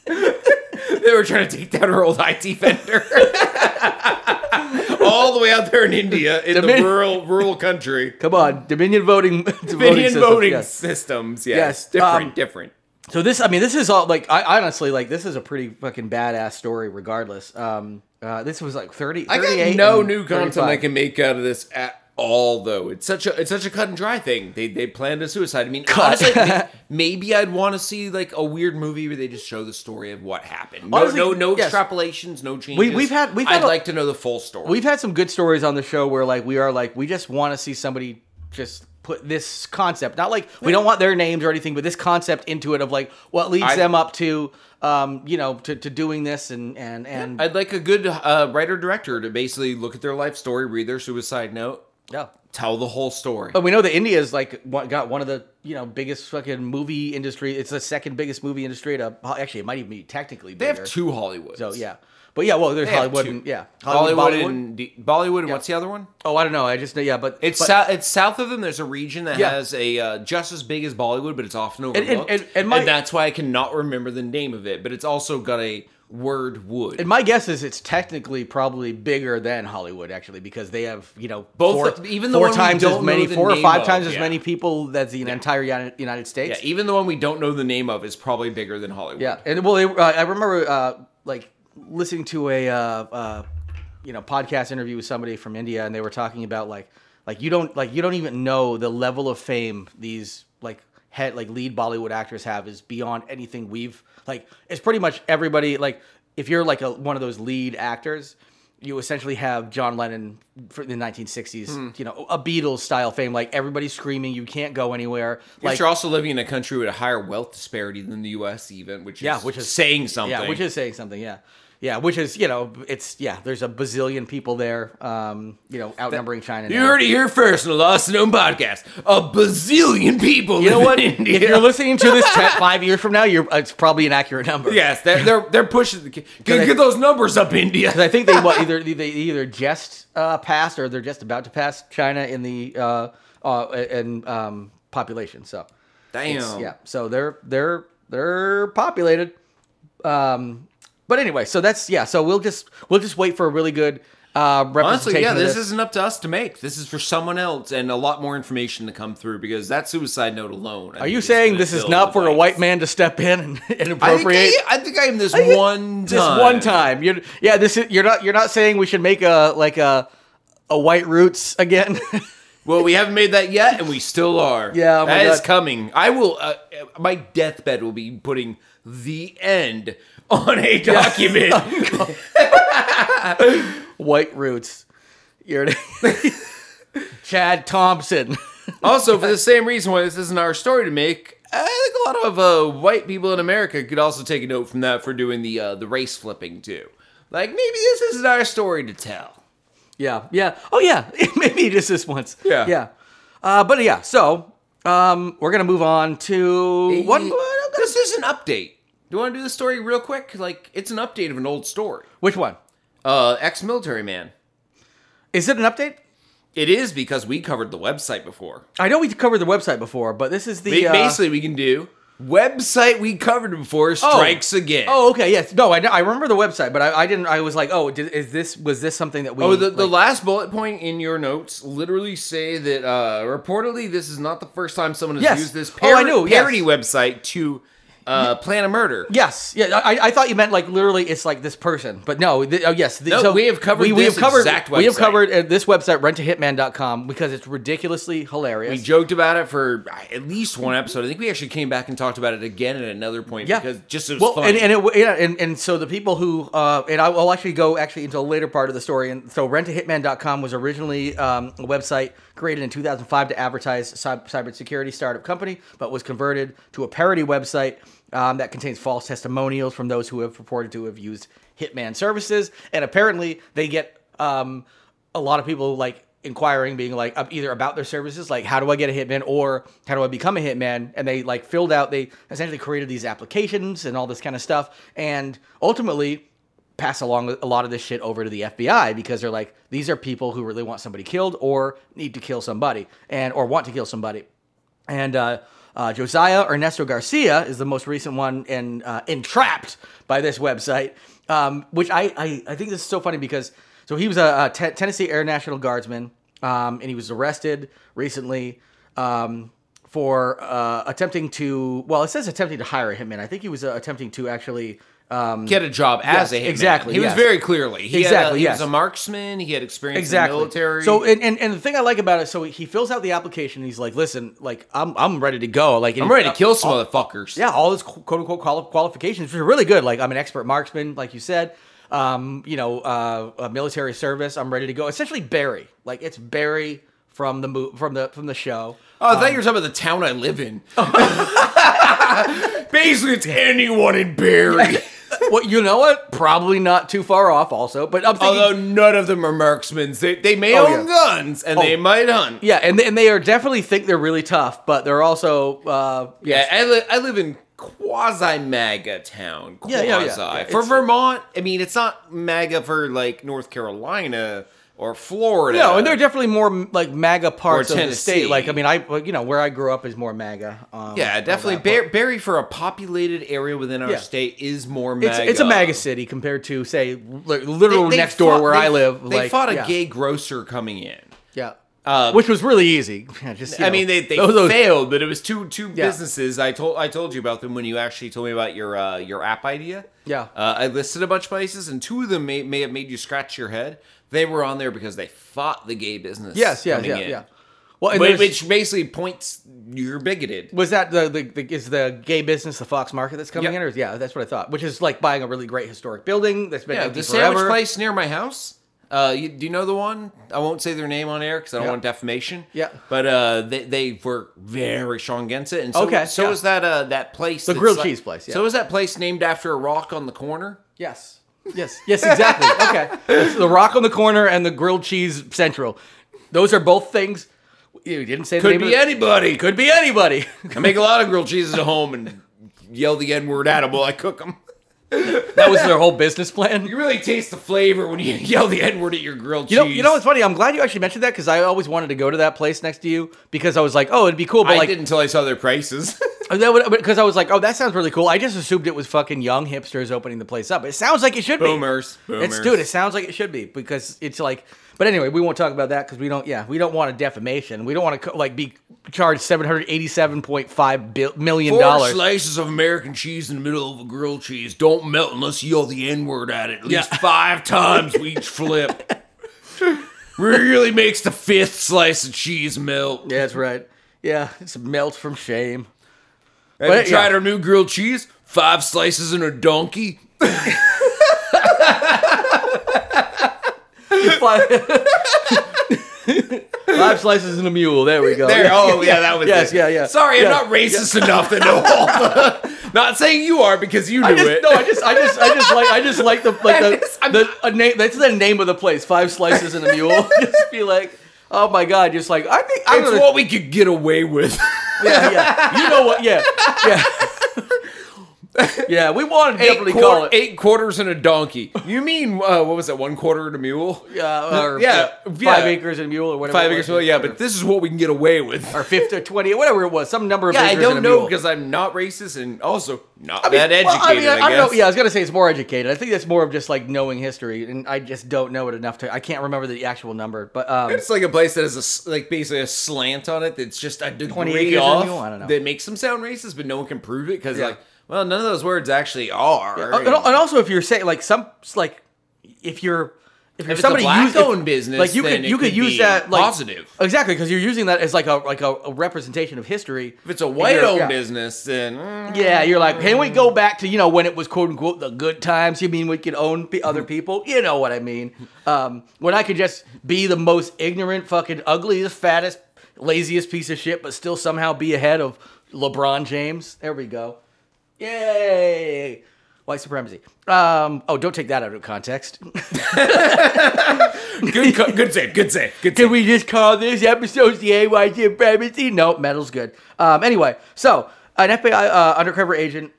They were trying to take down our old IT vendor. All the way out there in India, in the rural country. Come on, Dominion voting systems. Yes, different. So this, this is all this is a pretty fucking badass story. Regardless, this was 30. I got no new content I can make out of this at all. Though it's such a cut and dry thing. They planned a suicide. Honestly, maybe I'd want to see a weird movie where they just show the story of what happened. No extrapolations, no changes. I'd like to know the full story. We've had some good stories on the show where we just want to see somebody just put this concept, not we don't want their names or anything, but this concept into it of what leads them up to to doing this and I'd like a good writer director to basically look at their life story, read their suicide note, tell the whole story. But we know that India's got one of the biggest fucking movie industry. It's the second biggest movie industry to actually, it might even be technically bigger. They have two Hollywoods. So yeah. But yeah, well, there's Hollywood and, Hollywood and Bollywood, and what's the other one? Oh, I don't know. I just know, but... It's south of them. There's a region that has a just as big as Bollywood, but it's often overlooked. And that's why I cannot remember the name of it, but it's also got a word wood. And my guess is it's technically probably bigger than Hollywood, actually, because they have, four or five times as many people as the entire United States. Yeah, even the one we don't know the name of is probably bigger than Hollywood. Yeah, and well, I remember, listening to a podcast interview with somebody from India, and they were talking about you don't even know the level of fame these lead Bollywood actors have is beyond anything we've it's pretty much everybody. If you're one of those lead actors, you essentially have John Lennon for the 1960s, a Beatles style fame. Everybody's screaming, you can't go anywhere. You're also living in a country with a higher wealth disparity than the U.S. even, which is saying something. Yeah, which is, you know, it's, yeah, there's a bazillion people there, you know, outnumbering China. You heard it here first in the Lost and Known podcast. A bazillion people. You know what? In India. If you're listening to this 5 years from now, it's probably an accurate number. Yes, they're pushing. Get those numbers up, India. Because I think they either just passed or they're just about to pass China in the population. So, damn. Yeah. So they're populated. But anyway, so that's, yeah, so we'll just wait for a really good representation. Honestly, yeah, this isn't up to us to make. This is for someone else and a lot more information to come through because that suicide note alone. Are you saying this is not for a white man to step in and appropriate? I think I am this one time. This one time. You're not saying we should make a White Roots again? Well, we haven't made that yet, and we still are. Yeah, oh my God. That is coming. I will, my deathbed will be putting the end on a document. White Roots. Chad Thompson. Also, for the same reason why this isn't our story to make, I think a lot of white people in America could also take a note from that for doing the race flipping, too. Like, maybe this isn't our story to tell. Yeah. Oh, yeah. Maybe just this once. Yeah. But yeah, so we're going to move on to... This is an update. Do you want to do the story real quick? Like, it's an update of an old story. Which one? Ex-military man. Is it an update? It is because we covered the website before. I know we covered the website before, but this is the... Basically, we can do... Website we covered before strikes again. Oh, okay, yes. No, I remember the website, but I didn't. I was like, was this something that we? Oh, the last bullet point in your notes literally say that reportedly this is not the first time someone has used this parody website to plan a murder. Yes, yeah. I thought you meant like literally it's like this person, but no. So we have covered. We have covered this website, rentahitman.com, because it's ridiculously hilarious. We joked about it for at least one episode. I think we actually came back and talked about it again at another point. Yeah. Because just it was fun. And so the people who and I will actually go into a later part of the story. And so rentahitman.com was originally a website created in 2005 to advertise cybersecurity startup company, but was converted to a parody website. That contains false testimonials from those who have reported to have used hitman services. And apparently they get a lot of people like inquiring, being like either about their services, like how do I get a hitman or how do I become a hitman? And they like they essentially created these applications and all this kind of stuff. And ultimately pass along a lot of this shit over to the FBI because they're like, these are people who really want somebody killed or need to kill somebody or want to kill somebody. And, Josiah Ernesto Garcia is the most recent one and entrapped by this website, which I think this is so funny because so he was a Tennessee Air National Guardsman and he was arrested recently for attempting to, well, it says attempting to hire a hitman. I think he was attempting to actually... get a job as a hitman. Exactly. He was very clearly. He was a marksman. He had experience in the military. So, and the thing I like about it, so he fills out the application. And he's like, listen, like I'm ready to go. Like I'm ready to kill some motherfuckers. Yeah, all his quote unquote qualifications are really good. Like I'm an expert marksman, like you said. Military service. I'm ready to go. Essentially, Barry. Like it's Barry from the show. Oh, I thought you were talking about the town I live in. Basically, it's anyone in Barry. Well, you know what? Probably not too far off also, but I'm thinking... Although none of them are marksmen. They may own guns, and they might hunt. Yeah, and they are definitely think they're really tough, but they're also... I live in quasi-MAGA town. Yeah. For Vermont, I mean, it's not MAGA for, like, North Carolina... Or Florida. No, and they're definitely more like MAGA parts of the state. Like, I mean, where I grew up is more MAGA. Yeah, definitely. Barry for a populated area within our state is more MAGA. It's a MAGA city compared to, say, literally next door where I live. They fought a gay grocer coming in. Yeah. Which was really easy. They failed, but it was two businesses. I told you about them when you actually told me about your app idea. Yeah. I listed a bunch of places, and two of them may have made you scratch your head. They were on there because they fought the gay business. Yes. Well, which basically points you're bigoted. Was that is the gay business the Fox Market that's coming in? Or that's what I thought. Which is like buying a really great historic building that's been empty forever. The sandwich place near my house. Do you know the one? I won't say their name on air because I don't want defamation. Yeah. But they were very strong against it. And so is that place. The grilled cheese place, yeah. So is that place named after a rock on the corner? Yes. Yes. Yes, exactly. Okay. It's the rock on the corner and the grilled cheese central. Those are both things. You didn't say the name of it. Could be anybody. I make a lot of grilled cheeses at home and yell the N-word at them while I cook them. That was their whole business plan. You really taste the flavor when you yell the N-word at your grilled cheese. You know what's funny? I'm glad you actually mentioned that because I always wanted to go to that place next to you because I was like, oh, it'd be cool. But I did until I saw their prices. Because I was like, oh, that sounds really cool. I just assumed it was fucking young hipsters opening the place up. It sounds like it should be. Boomers. Dude, it sounds like it should be because it's like... But anyway, we won't talk about that because we don't want a defamation. We don't want to be charged $787.5 million. 4 slices of American cheese in the middle of a grilled cheese don't melt unless you yell the N-word at it at least 5 times with each flip. Really makes the 5th slice of cheese melt. Yeah, that's right. Yeah, it's a melt from shame. Have you tried our new grilled cheese? 5 slices in a donkey. Five slices and a mule. There we go. There. Oh, yeah, that was it. Yeah. Sorry, I'm not racist enough to know all the... Not saying you are because you knew it. No, I just like the name. That's the name of the place. 5 slices and a mule. Just be like, oh my God. Just like I think it's what we could get away with. Yeah. You know what? Yeah. Yeah, we wanted to call it 8 quarters and a donkey. You mean, what was that, 1 quarter and a mule? Yeah, 5 acres and a mule or whatever. 5 acres and a mule, yeah, but this is what we can get away with. Or 50 or 20, whatever it was, some number of acres and a mule. Yeah, I don't know because I'm not racist and also not that educated, I guess. I was going to say it's more educated. I think that's more of just like knowing history, and I just don't know it enough I can't remember the actual number. But it's like a place that has basically a slant on it that's just a degree off that makes them sound racist, but no one can prove it because well, none of those words actually are. Yeah. And also, if you're saying if somebody used own business, like you could use that like, positive exactly because you're using that as like a representation of history. If it's a white owned business, then you're like, can we go back to when it was quote unquote the good times? You mean we could own other people? You know what I mean? When I could just be the most ignorant, fucking ugliest, fattest, laziest piece of shit, but still somehow be ahead of LeBron James. There we go. Yay! White supremacy. Don't take that out of context. Good save. Can we just call this episode the white supremacy? No, metal's good. Anyway, so an FBI undercover agent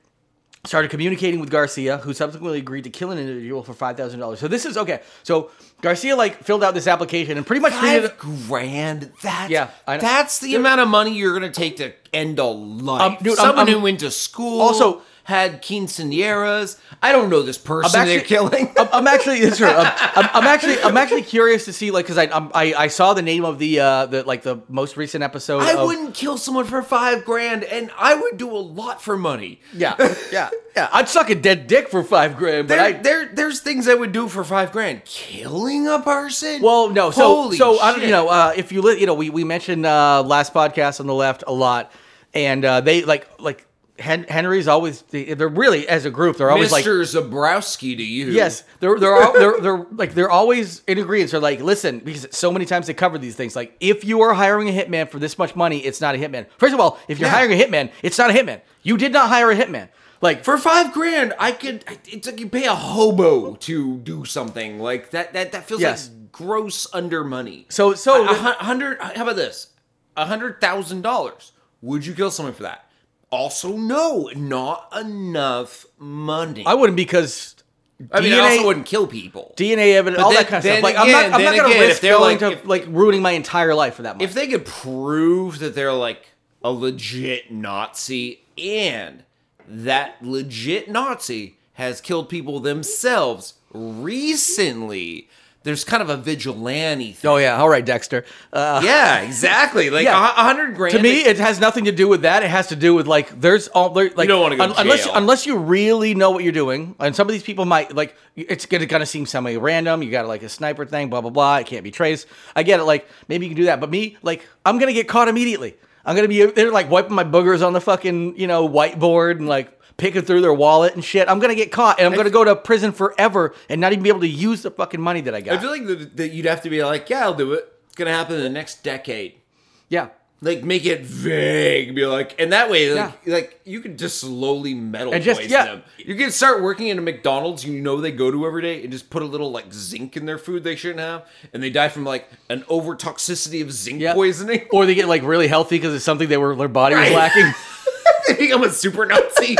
started communicating with Garcia, who subsequently agreed to kill an individual for $5,000. So this is okay. So Garcia filled out this application and pretty much $5,000. That's the amount of money you're gonna take to end a life. Someone who went to school also had quinceañeras. I don't know this person they're killing. I'm actually curious to see because I saw the name of the most recent episode. I wouldn't kill someone for $5,000, and I would do a lot for money. Yeah. I'd suck a dead dick for $5,000. But there's things I would do for $5,000. Killing a person? Well, no. So I don't. If you we mentioned last podcast on the left a lot, and they like. Henry's always they're really as a group they're always Mr. like Mr. Zabrowski to you. Yes, they're always in agreement. They're like, listen, because so many times they cover these things. Like, if you are hiring a hitman for this much money, it's not a hitman. First of all, if you're hiring a hitman, it's not a hitman. You did not hire a hitman. Like for $5,000, it's like you pay a hobo to do something like that. That feels like gross under money. So how about this? $100,000. Would you kill someone for that? Also, no, not enough money. I wouldn't because I also wouldn't kill people. DNA evidence, all that kind of stuff. Like, I'm not going to risk ruining my entire life for that money. If they could prove that they're like a legit Nazi and that legit Nazi has killed people themselves recently... There's kind of a vigilante thing. Oh, yeah. All right, Dexter. Yeah, exactly. Like, $100,000. To me, it has nothing to do with that. It has to do with, like, there's all... Like, you don't want to go to jail. Unless you really know what you're doing. And some of these people might, like, it's going to seem semi-random. You got, like, a sniper thing, blah, blah, blah. It can't be traced. I get it. Like, maybe you can do that. But me, like, I'm going to get caught immediately. I'm going to be... They're, like, wiping my boogers on the fucking, whiteboard and, like... picking through their wallet and shit. I'm going to get caught, and I'm going to go to prison forever and not even be able to use the fucking money that I got. I feel like that you'd have to be like, yeah, I'll do it. It's going to happen in the next decade. Yeah. Like, make it vague. Be like, and that way, like, you can just slowly metal and just, them. You can start working at a McDonald's you know they go to every day and just put a little, like, zinc in their food they shouldn't have. And they die from, like, an over-toxicity of zinc poisoning. Or they get, like, really healthy because it's something they were their body was lacking. They become a super Nazi.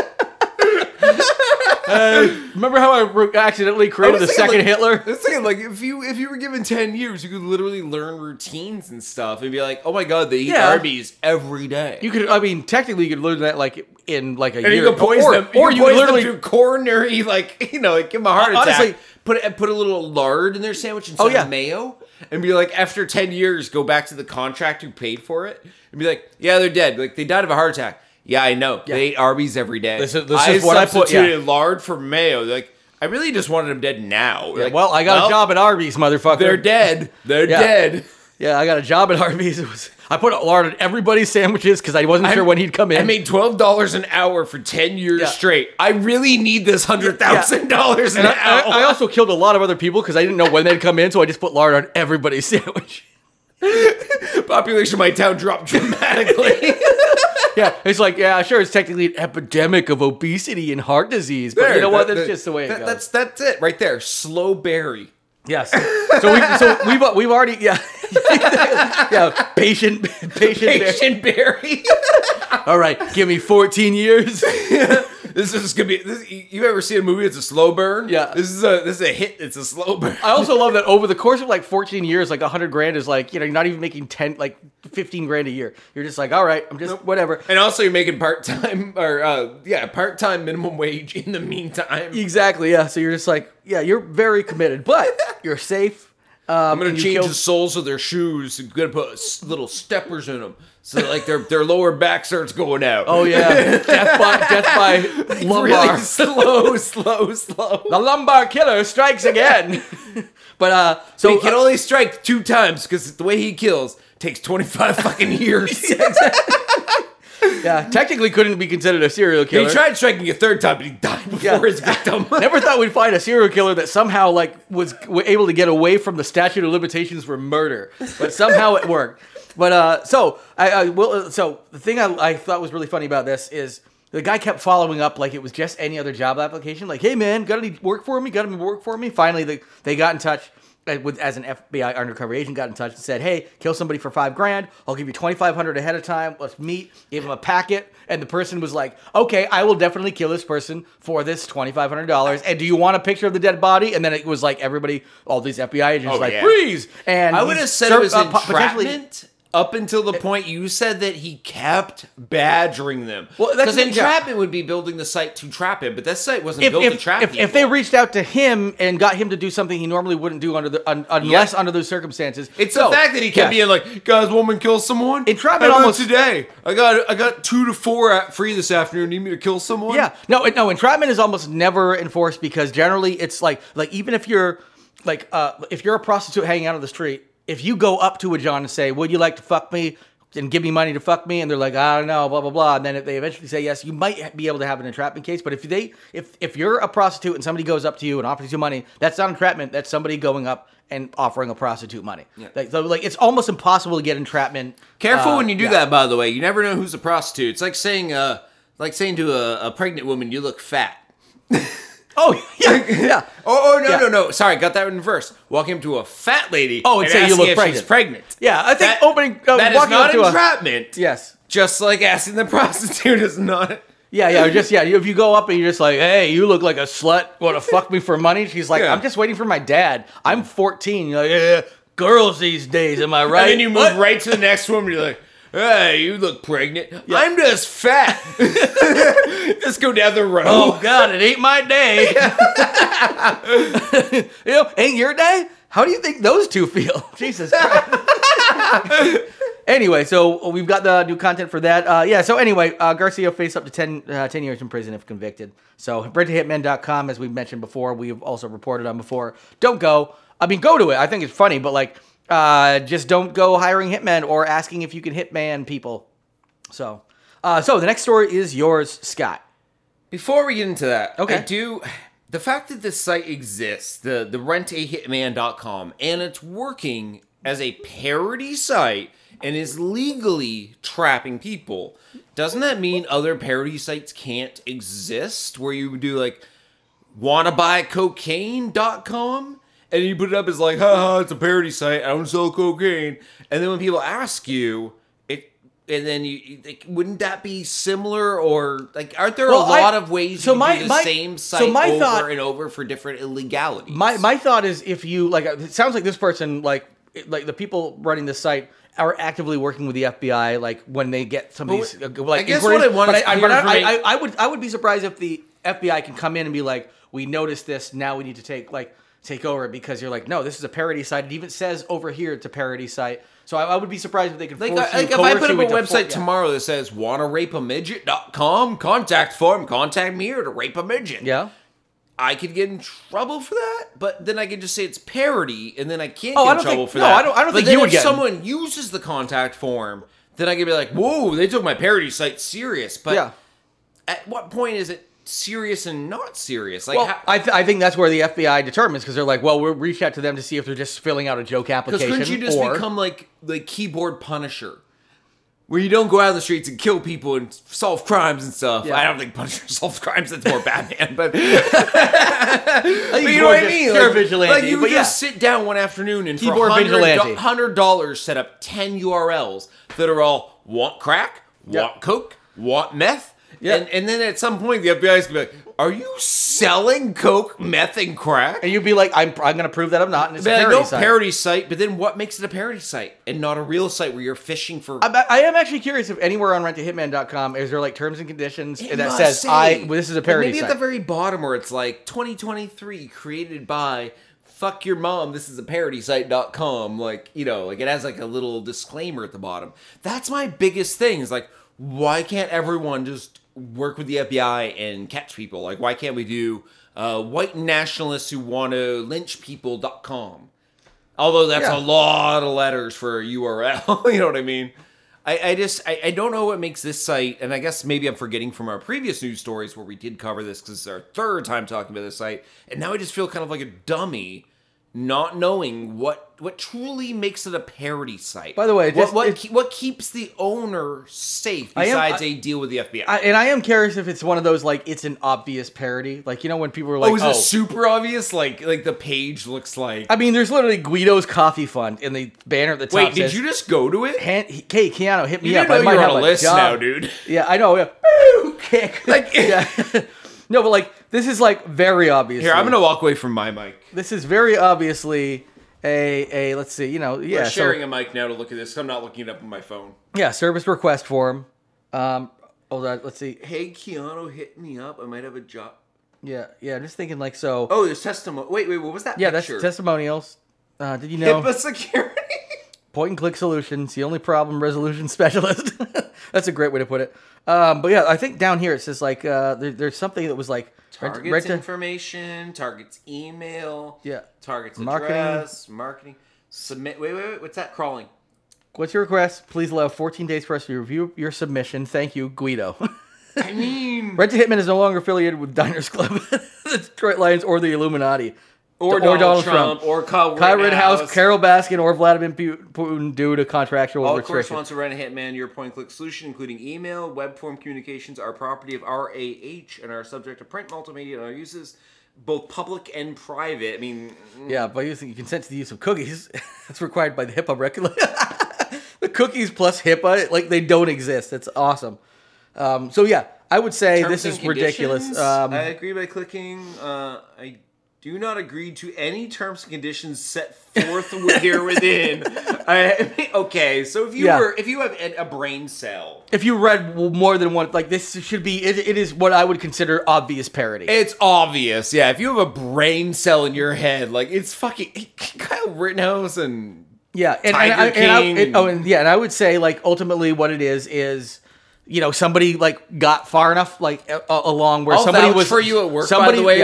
Remember how I accidentally created the second Hitler? I was thinking, like, if you were given 10 years, you could literally learn routines and stuff and be like, oh my god, they eat Arby's every day. You could, I mean, technically, you could learn that, like, in, like, a year. You could poison them. Or you could literally do coronary, like, you know, like, give them a heart attack. Honestly, put a little lard in their sandwich instead of mayo. And be like, after 10 years, go back to the contract who paid for it. And be like, yeah, they're dead. Like, they died of a heart attack. Yeah, I know. Yeah. They ate Arby's every day. This is what I substituted lard for mayo. Like, I really just wanted them dead now. Yeah, like, well, I got a job at Arby's, motherfucker. They're dead. They're dead. Yeah, I got a job at Arby's. I put lard on everybody's sandwiches because I wasn't sure when he'd come in. I made $12 an hour for 10 years straight. I really need this $100,000 an hour. I also killed a lot of other people because I didn't know when they'd come in, so I just put lard on everybody's sandwich. Population of my town dropped dramatically. Yeah, it's like, yeah, sure, it's technically an epidemic of obesity and heart disease, but you know what? That's just the way it goes. That's it right there. Slow berry. Yes. So we've already patient berry. All right, give me 14 years. This is gonna be. You ever see a movie that's a slow burn? Yeah. This is a hit. It's a slow burn. I also love that over the course of like 14 years, like $100,000 is like, you know, you're not even making 10, like $15,000 a year. You're just like, all right, I'm just whatever. And also you're making part time minimum wage in the meantime. Exactly. Yeah. So you're just like, yeah, you're very committed, but you're safe. I'm gonna change the soles of their shoes. I'm gonna put little steppers in them, so like their lower back starts going out. Oh yeah, death by lumbar. Really slow. The lumbar killer strikes again. But so he can only strike 2 times because the way he kills takes 25 fucking years. Yeah, technically couldn't be considered a serial killer. He tried striking a third time, but he died before his victim. Never thought we'd find a serial killer that somehow like was able to get away from the statute of limitations for murder, but somehow it worked. But so the thing I thought was really funny about this is the guy kept following up like it was just any other job application. Like, hey man, got any work for me? Finally, they got in touch. As an FBI undercover agent, got in touch and said, hey, kill somebody for $5,000. I'll give you $2,500 ahead of time. Let's meet. Give him a packet. And the person was like, okay, I will definitely kill this person for this $2,500. And do you want a picture of the dead body? And then it was like everybody, all these FBI agents freeze. And I would have said it was entrapment up until the point you said that he kept badgering them. Well, because entrapment would be building the site to trap him, but that site wasn't built to trap him. If they reached out to him and got him to do something he normally wouldn't do unless under those circumstances. It's the fact that he kept being like, guys, woman kills someone. Entrapment almost today. I got 2 to 4 free this afternoon. Need me to kill someone? Yeah. No. Entrapment is almost never enforced because generally it's like even if you're like if you're a prostitute hanging out on the street. If you go up to a John and say, would you like to fuck me and give me money to fuck me? And they're like, I don't know, blah, blah, blah. And then if they eventually say yes, you might be able to have an entrapment case. But if you're a prostitute and somebody goes up to you and offers you money, that's not entrapment. That's somebody going up and offering a prostitute money. Yeah. So it's almost impossible to get entrapment. Careful when you do that, by the way. You never know who's a prostitute. It's like saying to a pregnant woman, you look fat. Oh, yeah, yeah. No. Sorry, got that in reverse. Walking up to a fat lady and say you look pregnant. Yeah, I think walking up to a... That is not entrapment. Yes. Just like asking the prostitute is not... Yeah, just if you go up and you're just like, hey, you look like a slut, want to fuck me for money? She's like, I'm just waiting for my dad. I'm 14. You're like, yeah, girls these days, am I right? And then you move right to the next woman, you're like... Hey, you look pregnant. Yeah. I'm just fat. Let's go down the road. Oh, God, it ain't my day. You know, ain't your day? How do you think those two feel? Jesus Christ. Anyway, so we've got the new content for that. Garcia faced up to 10 years in prison if convicted. So rentahitman.com, as we mentioned before, we have also reported on before. Don't go. I mean, go to it. I think it's funny, but like... just don't go hiring hitmen or asking if you can hitman people. So, the next story is yours, Scott. Before we get into that, the fact that this site exists, the rentahitman.com, and it's working as a parody site and is legally trapping people, doesn't that mean other parody sites can't exist where you would do like wannabuycocaine.com and you put it up as like, haha, it's a parody site, I don't sell cocaine. And then when people ask you, and then you, like, wouldn't that be similar, or like, aren't there a lot of ways you can do the same site over and over for different illegalities? My thought is, if you like, it sounds like this person, like the people running this site are actively working with the FBI, like when they get some of these. Like, I guess what I want is clear information. I would be surprised if the FBI can come in and be like, we noticed this, now we need to take over, because you're like, no, this is a parody site. It even says over here it's a parody site. So I would be surprised if they could force you. If I put up a website tomorrow that says wannarapeamidget.com, contact form, contact me here to rape a midget. Yeah. I could get in trouble for that, but then I could just say it's parody, and then I can't get in trouble for that. I don't think someone uses the contact form, then I could be like, whoa, they took my parody site serious. But at what point is it serious and not serious? Like, I think that's where the FBI determines, because they're like, well, we'll reach out to them to see if they're just filling out a joke application. Because couldn't you just become like the keyboard Punisher, where you don't go out on the streets and kill people and solve crimes and stuff? Yeah. I don't think Punisher solves crimes. That's more Batman, but but you know what I mean? Like, vigilante, like you would just sit down one afternoon and keyboard for $100 set up 10 URLs that are all want crack, want coke, want meth. Yeah. And then at some point, the FBI's going to be like, are you selling coke, meth, and crack? And you'd be like, I'm going to prove that I'm not. And it's a parody site. But then what makes it a parody site and not a real site where you're fishing for... I am actually curious if anywhere on rentahitman.com, is there like terms and conditions that says, this is a parody site? Maybe at the very bottom where it's like, 2023 created by... fuck your mom, this is a parody site.com. Like, you know, like it has like a little disclaimer at the bottom. That's my biggest thing is like, why can't everyone just work with the FBI and catch people? Like, why can't we do white nationalists who want to lynch people.com? Although that's a lot of letters for a URL. You know what I mean? I just don't know what makes this site, and I guess maybe I'm forgetting from our previous news stories where we did cover this because it's our third time talking about this site, and now I just feel kind of like a dummy not knowing what truly makes it a parody site. By the way, what keeps the owner safe besides a deal with the FBI? I am curious if it's one of those, like, it's an obvious parody. Like, you know, when people are like, is it super obvious? Like the page looks like... I mean, there's literally Guido's Coffee Fund in the banner at the top. Wait, did you just go to it? Hey, Keanu, hit me up. You didn't know you're on a list now, dude. Yeah, I know. Boo! Kick. Like, yeah. No, but like, this is like very obviously... Here, I'm going to walk away from my mic. This is very obviously a let's see, you know... Yeah, we're sharing a mic now to look at this. I'm not looking it up on my phone. Yeah, service request form. Hold on, let's see. Hey, Keanu, hit me up. I might have a job. Yeah, I'm just thinking like so... Oh, there's testimonial. Wait, what was that picture? Yeah, that's testimonials. Did you know... HIPAA security. Point-and-click solutions, the only problem resolution specialist. That's a great way to put it. But yeah, I think down here it says like there's something that was like targets information, targets email, targets address, marketing. Submit. Wait, what's that? Crawling. What's your request? Please allow 14 days for us to review your submission. Thank you, Guido. I mean, Rent to Hitman is no longer affiliated with Diners Club, the Detroit Lions, or the Illuminati. Or Donald Trump, or Kyle Rittenhouse, Carol Baskin, or Vladimir Putin due to contractual restrictions. All correspondence to Rent a Hitman, your point-click solution, including email, web form communications, are property of RAH and are subject to print, multimedia, and our uses, both public and private. I mean... Yeah, by using consent to the use of cookies, that's required by the HIPAA regulation. The cookies plus HIPAA, like, they don't exist. That's awesome. So, yeah, I would say this is ridiculous. I agree by clicking... I do not agree to any terms and conditions set forth here within. Okay, so if you have a brain cell, if you read more than one, like this should be, it is what I would consider obvious parody. It's obvious, yeah. If you have a brain cell in your head, like it's fucking Kyle Rittenhouse and Tiger King, and I would say like ultimately what it is. You know, somebody like got far enough like along where I'll somebody was for you at work. Somebody, by the way,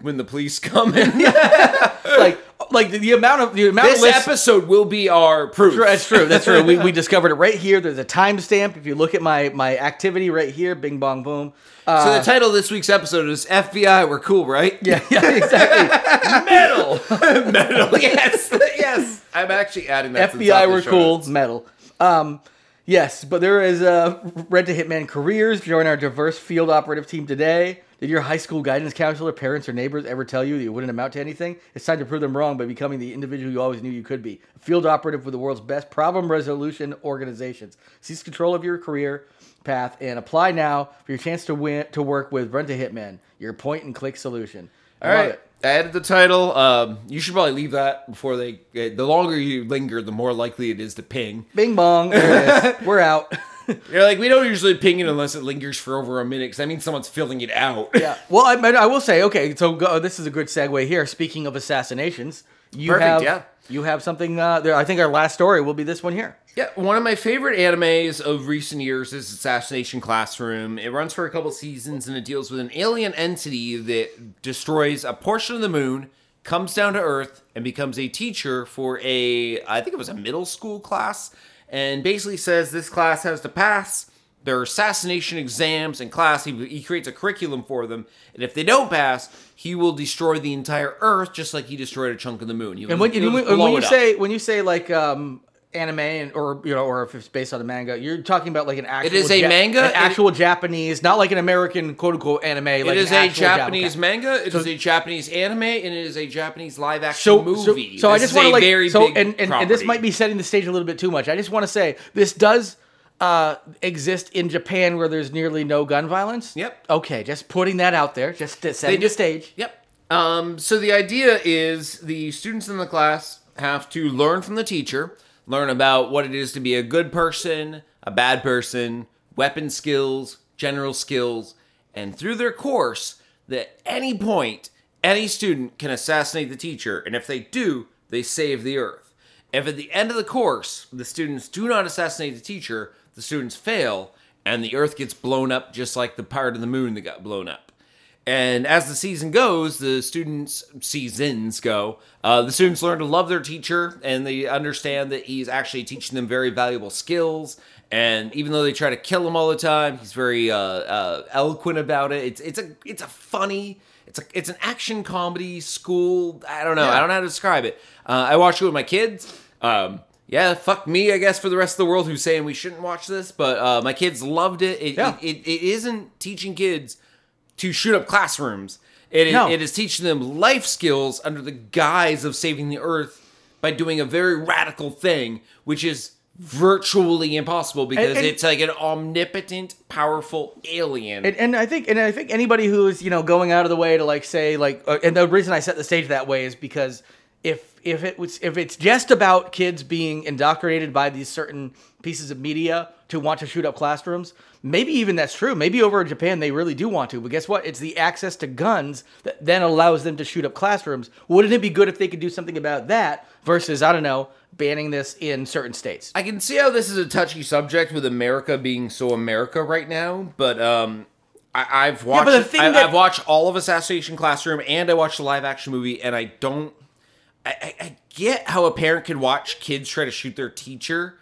when the police come in, like the amount this of lists, episode will be our proof. That's true. That's true. We discovered it right here. There's a timestamp. If you look at my activity right here, bing bong boom. So the title of this week's episode is FBI. We're cool, right? Yeah, exactly. Metal, yes. I'm actually adding that. FBI. We're cool. Metal. Yes, but there is Rent-A-Hitman Careers. Join our diverse field operative team today. Did your high school guidance counselor, parents, or neighbors ever tell you that you wouldn't amount to anything? It's time to prove them wrong by becoming the individual you always knew you could be. A field operative with the world's best problem resolution organizations. Seize control of your career path and apply now for your chance to win to work with Rent-A-Hitman, your point-and-click solution. All right. I added the title. You should probably leave that before they... the longer you linger, the more likely it is to ping. Bing bong. There it is. We're out. You're like, we don't usually ping it unless it lingers for over a minute, because that means someone's filling it out. Yeah. Well, I will say, okay, so this is a good segue here. Speaking of assassinations, you have something there. I think our last story will be this one here. Yeah, one of my favorite animes of recent years is Assassination Classroom. It runs for a couple seasons, and it deals with an alien entity that destroys a portion of the moon, comes down to Earth, and becomes a teacher for I think it was a middle school class, and basically says this class has to pass their assassination exams in class. He creates a curriculum for them, and if they don't pass, he will destroy the entire Earth just like he destroyed a chunk of the moon. When you say anime or if it's based on a manga, you're talking about like an actual... It is a manga. An actual Japanese, not like an American quote-unquote anime. It is a Japanese manga. It is a Japanese anime, and it is a Japanese live-action movie. So I just want to and this might be setting the stage a little bit too much. I just want to say this does exist in Japan, where there's nearly no gun violence. Yep. Okay, just putting that out there, just setting the stage. Yep. So the idea is the students in the class have to learn from the teacher. Learn about what it is to be a good person, a bad person, weapon skills, general skills, and through their course, at any point, any student can assassinate the teacher, and if they do, they save the Earth. If at the end of the course, the students do not assassinate the teacher, the students fail, and the Earth gets blown up just like the part of the moon that got blown up. And as the season goes, the students learn to love their teacher, and they understand that he's actually teaching them very valuable skills. And even though they try to kill him all the time, he's very eloquent about it. It's an action comedy school. I don't know. Yeah. I don't know how to describe it. I watched it with my kids. Yeah, fuck me, I guess, for the rest of the world who's saying we shouldn't watch this. But my kids loved it. It isn't teaching kids to shoot up classrooms. It is teaching them life skills under the guise of saving the Earth by doing a very radical thing, which is virtually impossible because it's like an omnipotent, powerful alien. And I think anybody who is going out of the way to and the reason I set the stage that way is because if it's just about kids being indoctrinated by these certain pieces of media to want to shoot up classrooms, maybe even that's true. Maybe over in Japan they really do want to, but guess what? It's the access to guns that then allows them to shoot up classrooms. Wouldn't it be good if they could do something about that versus, I don't know, banning this in certain states? I can see how this is a touchy subject with America being so America right now, but I've watched all of Assassination Classroom, and I watched the live action movie, and I get how a parent could watch kids try to shoot their teacher,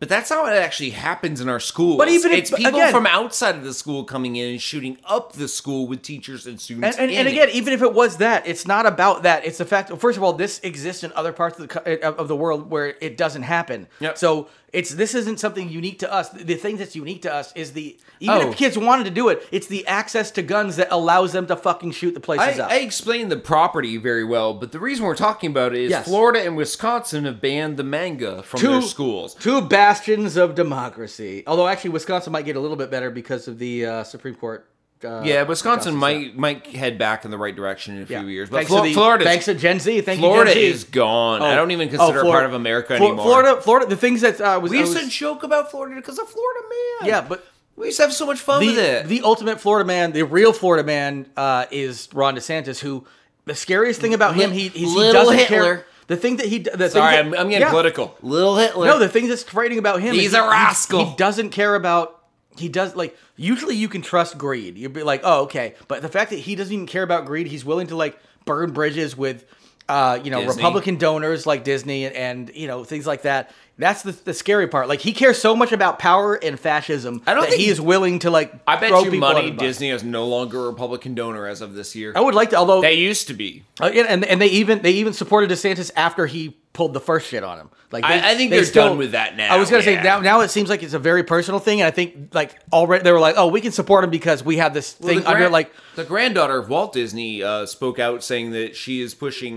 but that's not what actually happens in our schools. But even it's people from outside of the school coming in and shooting up the school with teachers and students. Even if it was that, it's not about that. It's the fact that, first of all, this exists in other parts of the world where it doesn't happen. Yep. So this isn't something unique to us. The thing that's unique to us is if kids wanted to do it, it's the access to guns that allows them to fucking shoot the places up. I explained the property very well, but the reason we're talking about it is Florida and Wisconsin have banned the manga from their schools. Two bad bastions of democracy. Although, actually, Wisconsin might get a little bit better because of the Supreme Court. Wisconsin might head back in the right direction in a few years. But Florida, thanks to Gen Z. Florida is gone. I don't even consider it part of America anymore. Florida. The things that we used to joke about Florida because of Florida Man. Yeah, but we used to have so much fun with it. The ultimate Florida Man, the real Florida Man, is Ron DeSantis. Who the scariest thing about him, he doesn't Hitler. Care. The thing that he... I'm getting political. Little Hitler. No, the thing that's frightening about him... He's a rascal. He doesn't care about... He does, usually you can trust greed. You'd be like, oh, okay. But the fact that he doesn't even care about greed, he's willing to, burn bridges with, Disney. Republican donors like Disney and things like that. That's the scary part. He cares so much about power and fascism that he is willing to, I bet you money Disney is no longer a Republican donor as of this year. I would like to, although... They used to be. And they even supported DeSantis after he... pulled the first shit on him. Like they, I think they're still done with that now. I was gonna say now it seems like it's a very personal thing, and I think like already they were like, oh, we can support him because we have this thing under like the granddaughter of Walt Disney spoke out saying that she is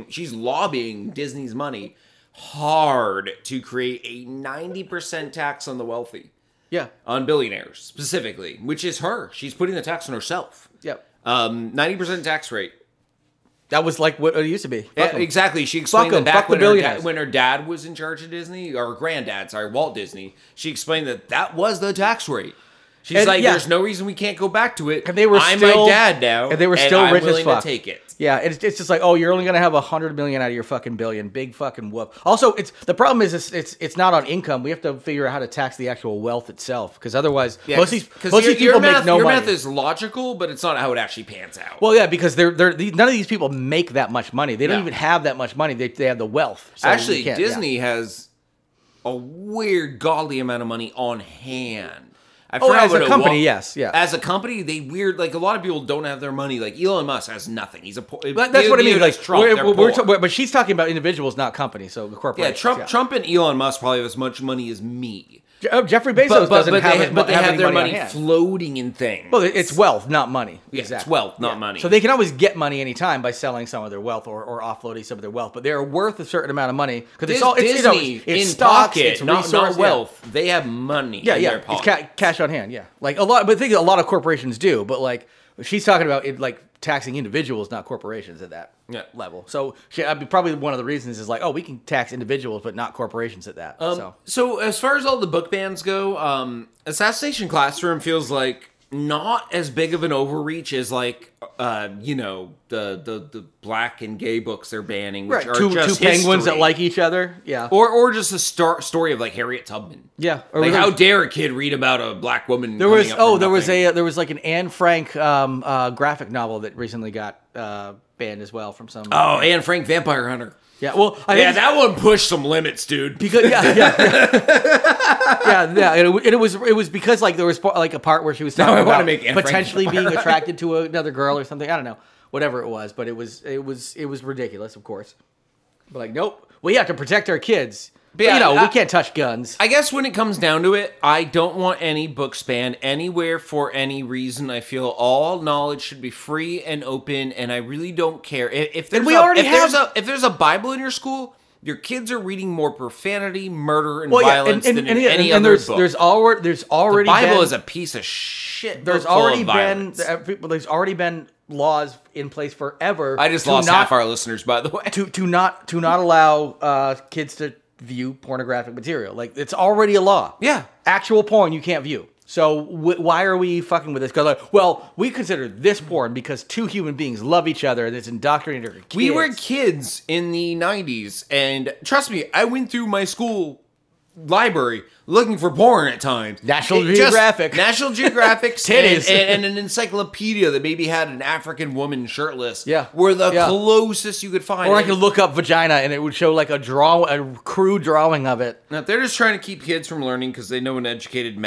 she's lobbying Disney's money hard to create a 90% tax on the wealthy. Yeah, on billionaires specifically, which is her. She's putting the tax on herself. Yep, 90% tax rate. That was like what it used to be. Yeah, exactly. She explained that back when her dad was in charge of Disney, or her granddad, sorry, Walt Disney, she explained that that was the tax rate. She's and like, there's no reason we can't go back to it. And they were my dad now, and they were still rich as fuck. I'm willing to take it. Yeah, it's just like, oh, you're only going to have $100 million out of your fucking billion. Big fucking whoop. Also, the problem is it's not on income. We have to figure out how to tax the actual wealth itself, because otherwise, most of these people make no money. Your math is logical, but it's not how it actually pans out. Well, yeah, because none of these people make that much money. They don't even have that much money. They have the wealth. So actually, Disney has a weird godly amount of money on hand. As a company, yes. As a company, they a lot of people don't have their money. Like, Elon Musk has nothing. He's a poor... But that's what I mean. Like, Trump, but she's talking about individuals, not companies, so corporations. Yeah, Trump and Elon Musk probably have as much money as me. Jeffrey Bezos doesn't have their money floating in things. Well, it's wealth, not money. Yeah, exactly. It's wealth, not money. So they can always get money anytime by selling some of their wealth or offloading some of their wealth, but they're worth a certain amount of money because it's Disney, it's stocks, it's not wealth. They have money in their pocket. It's cash on hand. Yeah, like a lot. But I think a lot of corporations do. But like she's talking about it, like taxing individuals, not corporations, at that level. So probably one of the reasons is like, oh, we can tax individuals, but not corporations at that. So as far as all the book bans go, Assassination Classroom feels like not as big of an overreach as like, the black and gay books they're banning, which are two penguins that like each other. Yeah. Or just a story of like Harriet Tubman. Yeah. Or like how dare a kid read about a black woman? There was like an Anne Frank graphic novel that recently got banned as well from some. Oh, Anne Frank, Vampire Hunter. Yeah, well, I think that one pushed some limits, dude. Because it was because like there was like a part where she was talking about potentially being attracted to another girl or something. I don't know, whatever it was, but it was ridiculous, of course. But like, nope, we have to protect our kids. But yeah, we can't touch guns. I guess when it comes down to it, I don't want any books banned anywhere for any reason. I feel all knowledge should be free and open, and I really don't care. If there's a Bible in your school, your kids are reading more profanity, murder, and violence than any other book. There's already the Bible is a piece of shit. There's already been laws in place forever. I just lost half our listeners, by the way. To not allow kids to view pornographic material. Like, it's already a law. Yeah. Actual porn you can't view. So why are we fucking with this? Because like, well, we consider this porn because two human beings love each other and it's indoctrinated kids. We were kids in the 90s, and trust me, I went through my school library looking for porn at times. National Geographic titties and an encyclopedia that maybe had an African woman shirtless were the closest you could find. Or I could look up vagina and it would show like a crude drawing of it. Now, they're just trying to keep kids from learning because they know an educated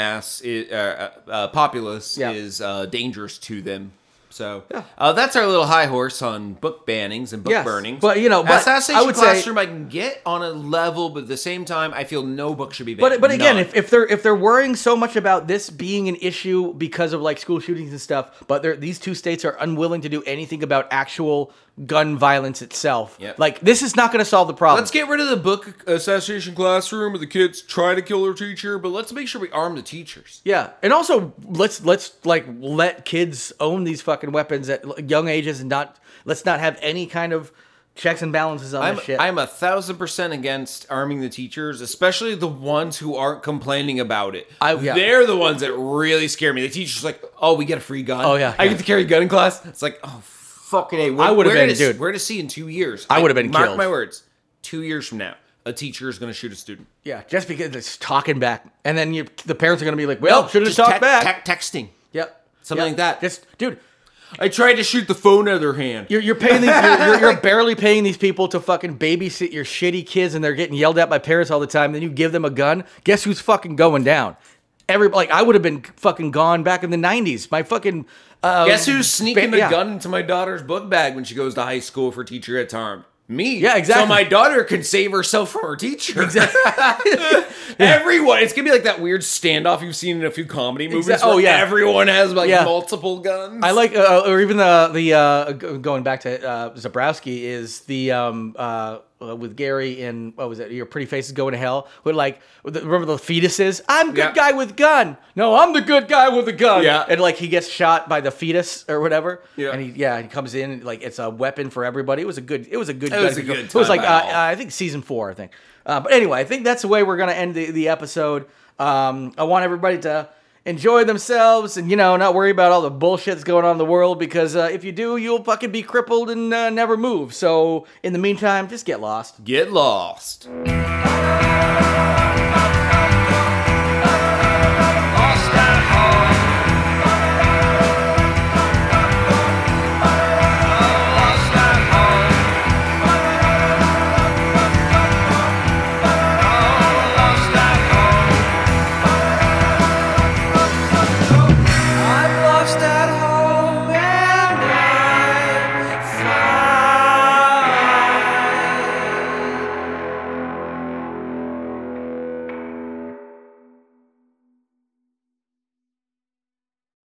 populace is dangerous to them. So that's our little high horse on book bannings and book burnings. But Assassination Classroom, I can get on a level, but at the same time, I feel no book should be banned. But again, if they're worrying so much about this being an issue because of like school shootings and stuff, but these two states are unwilling to do anything about actual gun violence itself. Yep. Like, this is not going to solve the problem. Let's get rid of the book Assassination Classroom where the kids try to kill their teacher, but let's make sure we arm the teachers. Yeah, and also let kids own these fucking weapons at young ages and let's not have any kind of checks and balances on this shit. I'm 1,000% against arming the teachers, especially the ones who aren't complaining about it. They're the ones that really scare me. The teacher's like, oh, we get a free gun. Oh yeah, I get to carry a gun in class. It's like, oh. Fucking A. I would have been, dude. Where to see in 2 years? I would have been killed. Mark my words. 2 years from now, a teacher is going to shoot a student. Yeah, just because it's talking back. And then the parents are going to be like, well, no, should have talked back. Texting. Yep. Something like that. Just, dude. I tried to shoot the phone out of their hand. You're paying these, you're barely paying these people to fucking babysit your shitty kids, and they're getting yelled at by parents all the time. Then you give them a gun. Guess who's fucking going down? Everybody, like, I would have been fucking gone back in the 90s. My fucking... guess who's sneaking a gun into my daughter's book bag when she goes to high school for teacher at harm? me. Yeah, exactly. So my daughter can save herself from her teacher. Exactly. Yeah. Everyone. It's going to be like that weird standoff you've seen in a few comedy movies where everyone has like multiple guns. I like, or even the going back to Zabrowski is the... with Gary in, what was it, Your Pretty Faces Going to Hell, with like, remember the fetuses? I'm good guy with gun. No, I'm the good guy with a gun. Yeah. And like he gets shot by the fetus or whatever. Yeah. And he comes in, like it's a weapon for everybody. It was a good time. It was like, I think season 4, I think. But anyway, I think that's the way we're going to end the episode. I want everybody to enjoy themselves and, not worry about all the bullshit that's going on in the world, because if you do, you'll fucking be crippled and never move. So, in the meantime, just get lost.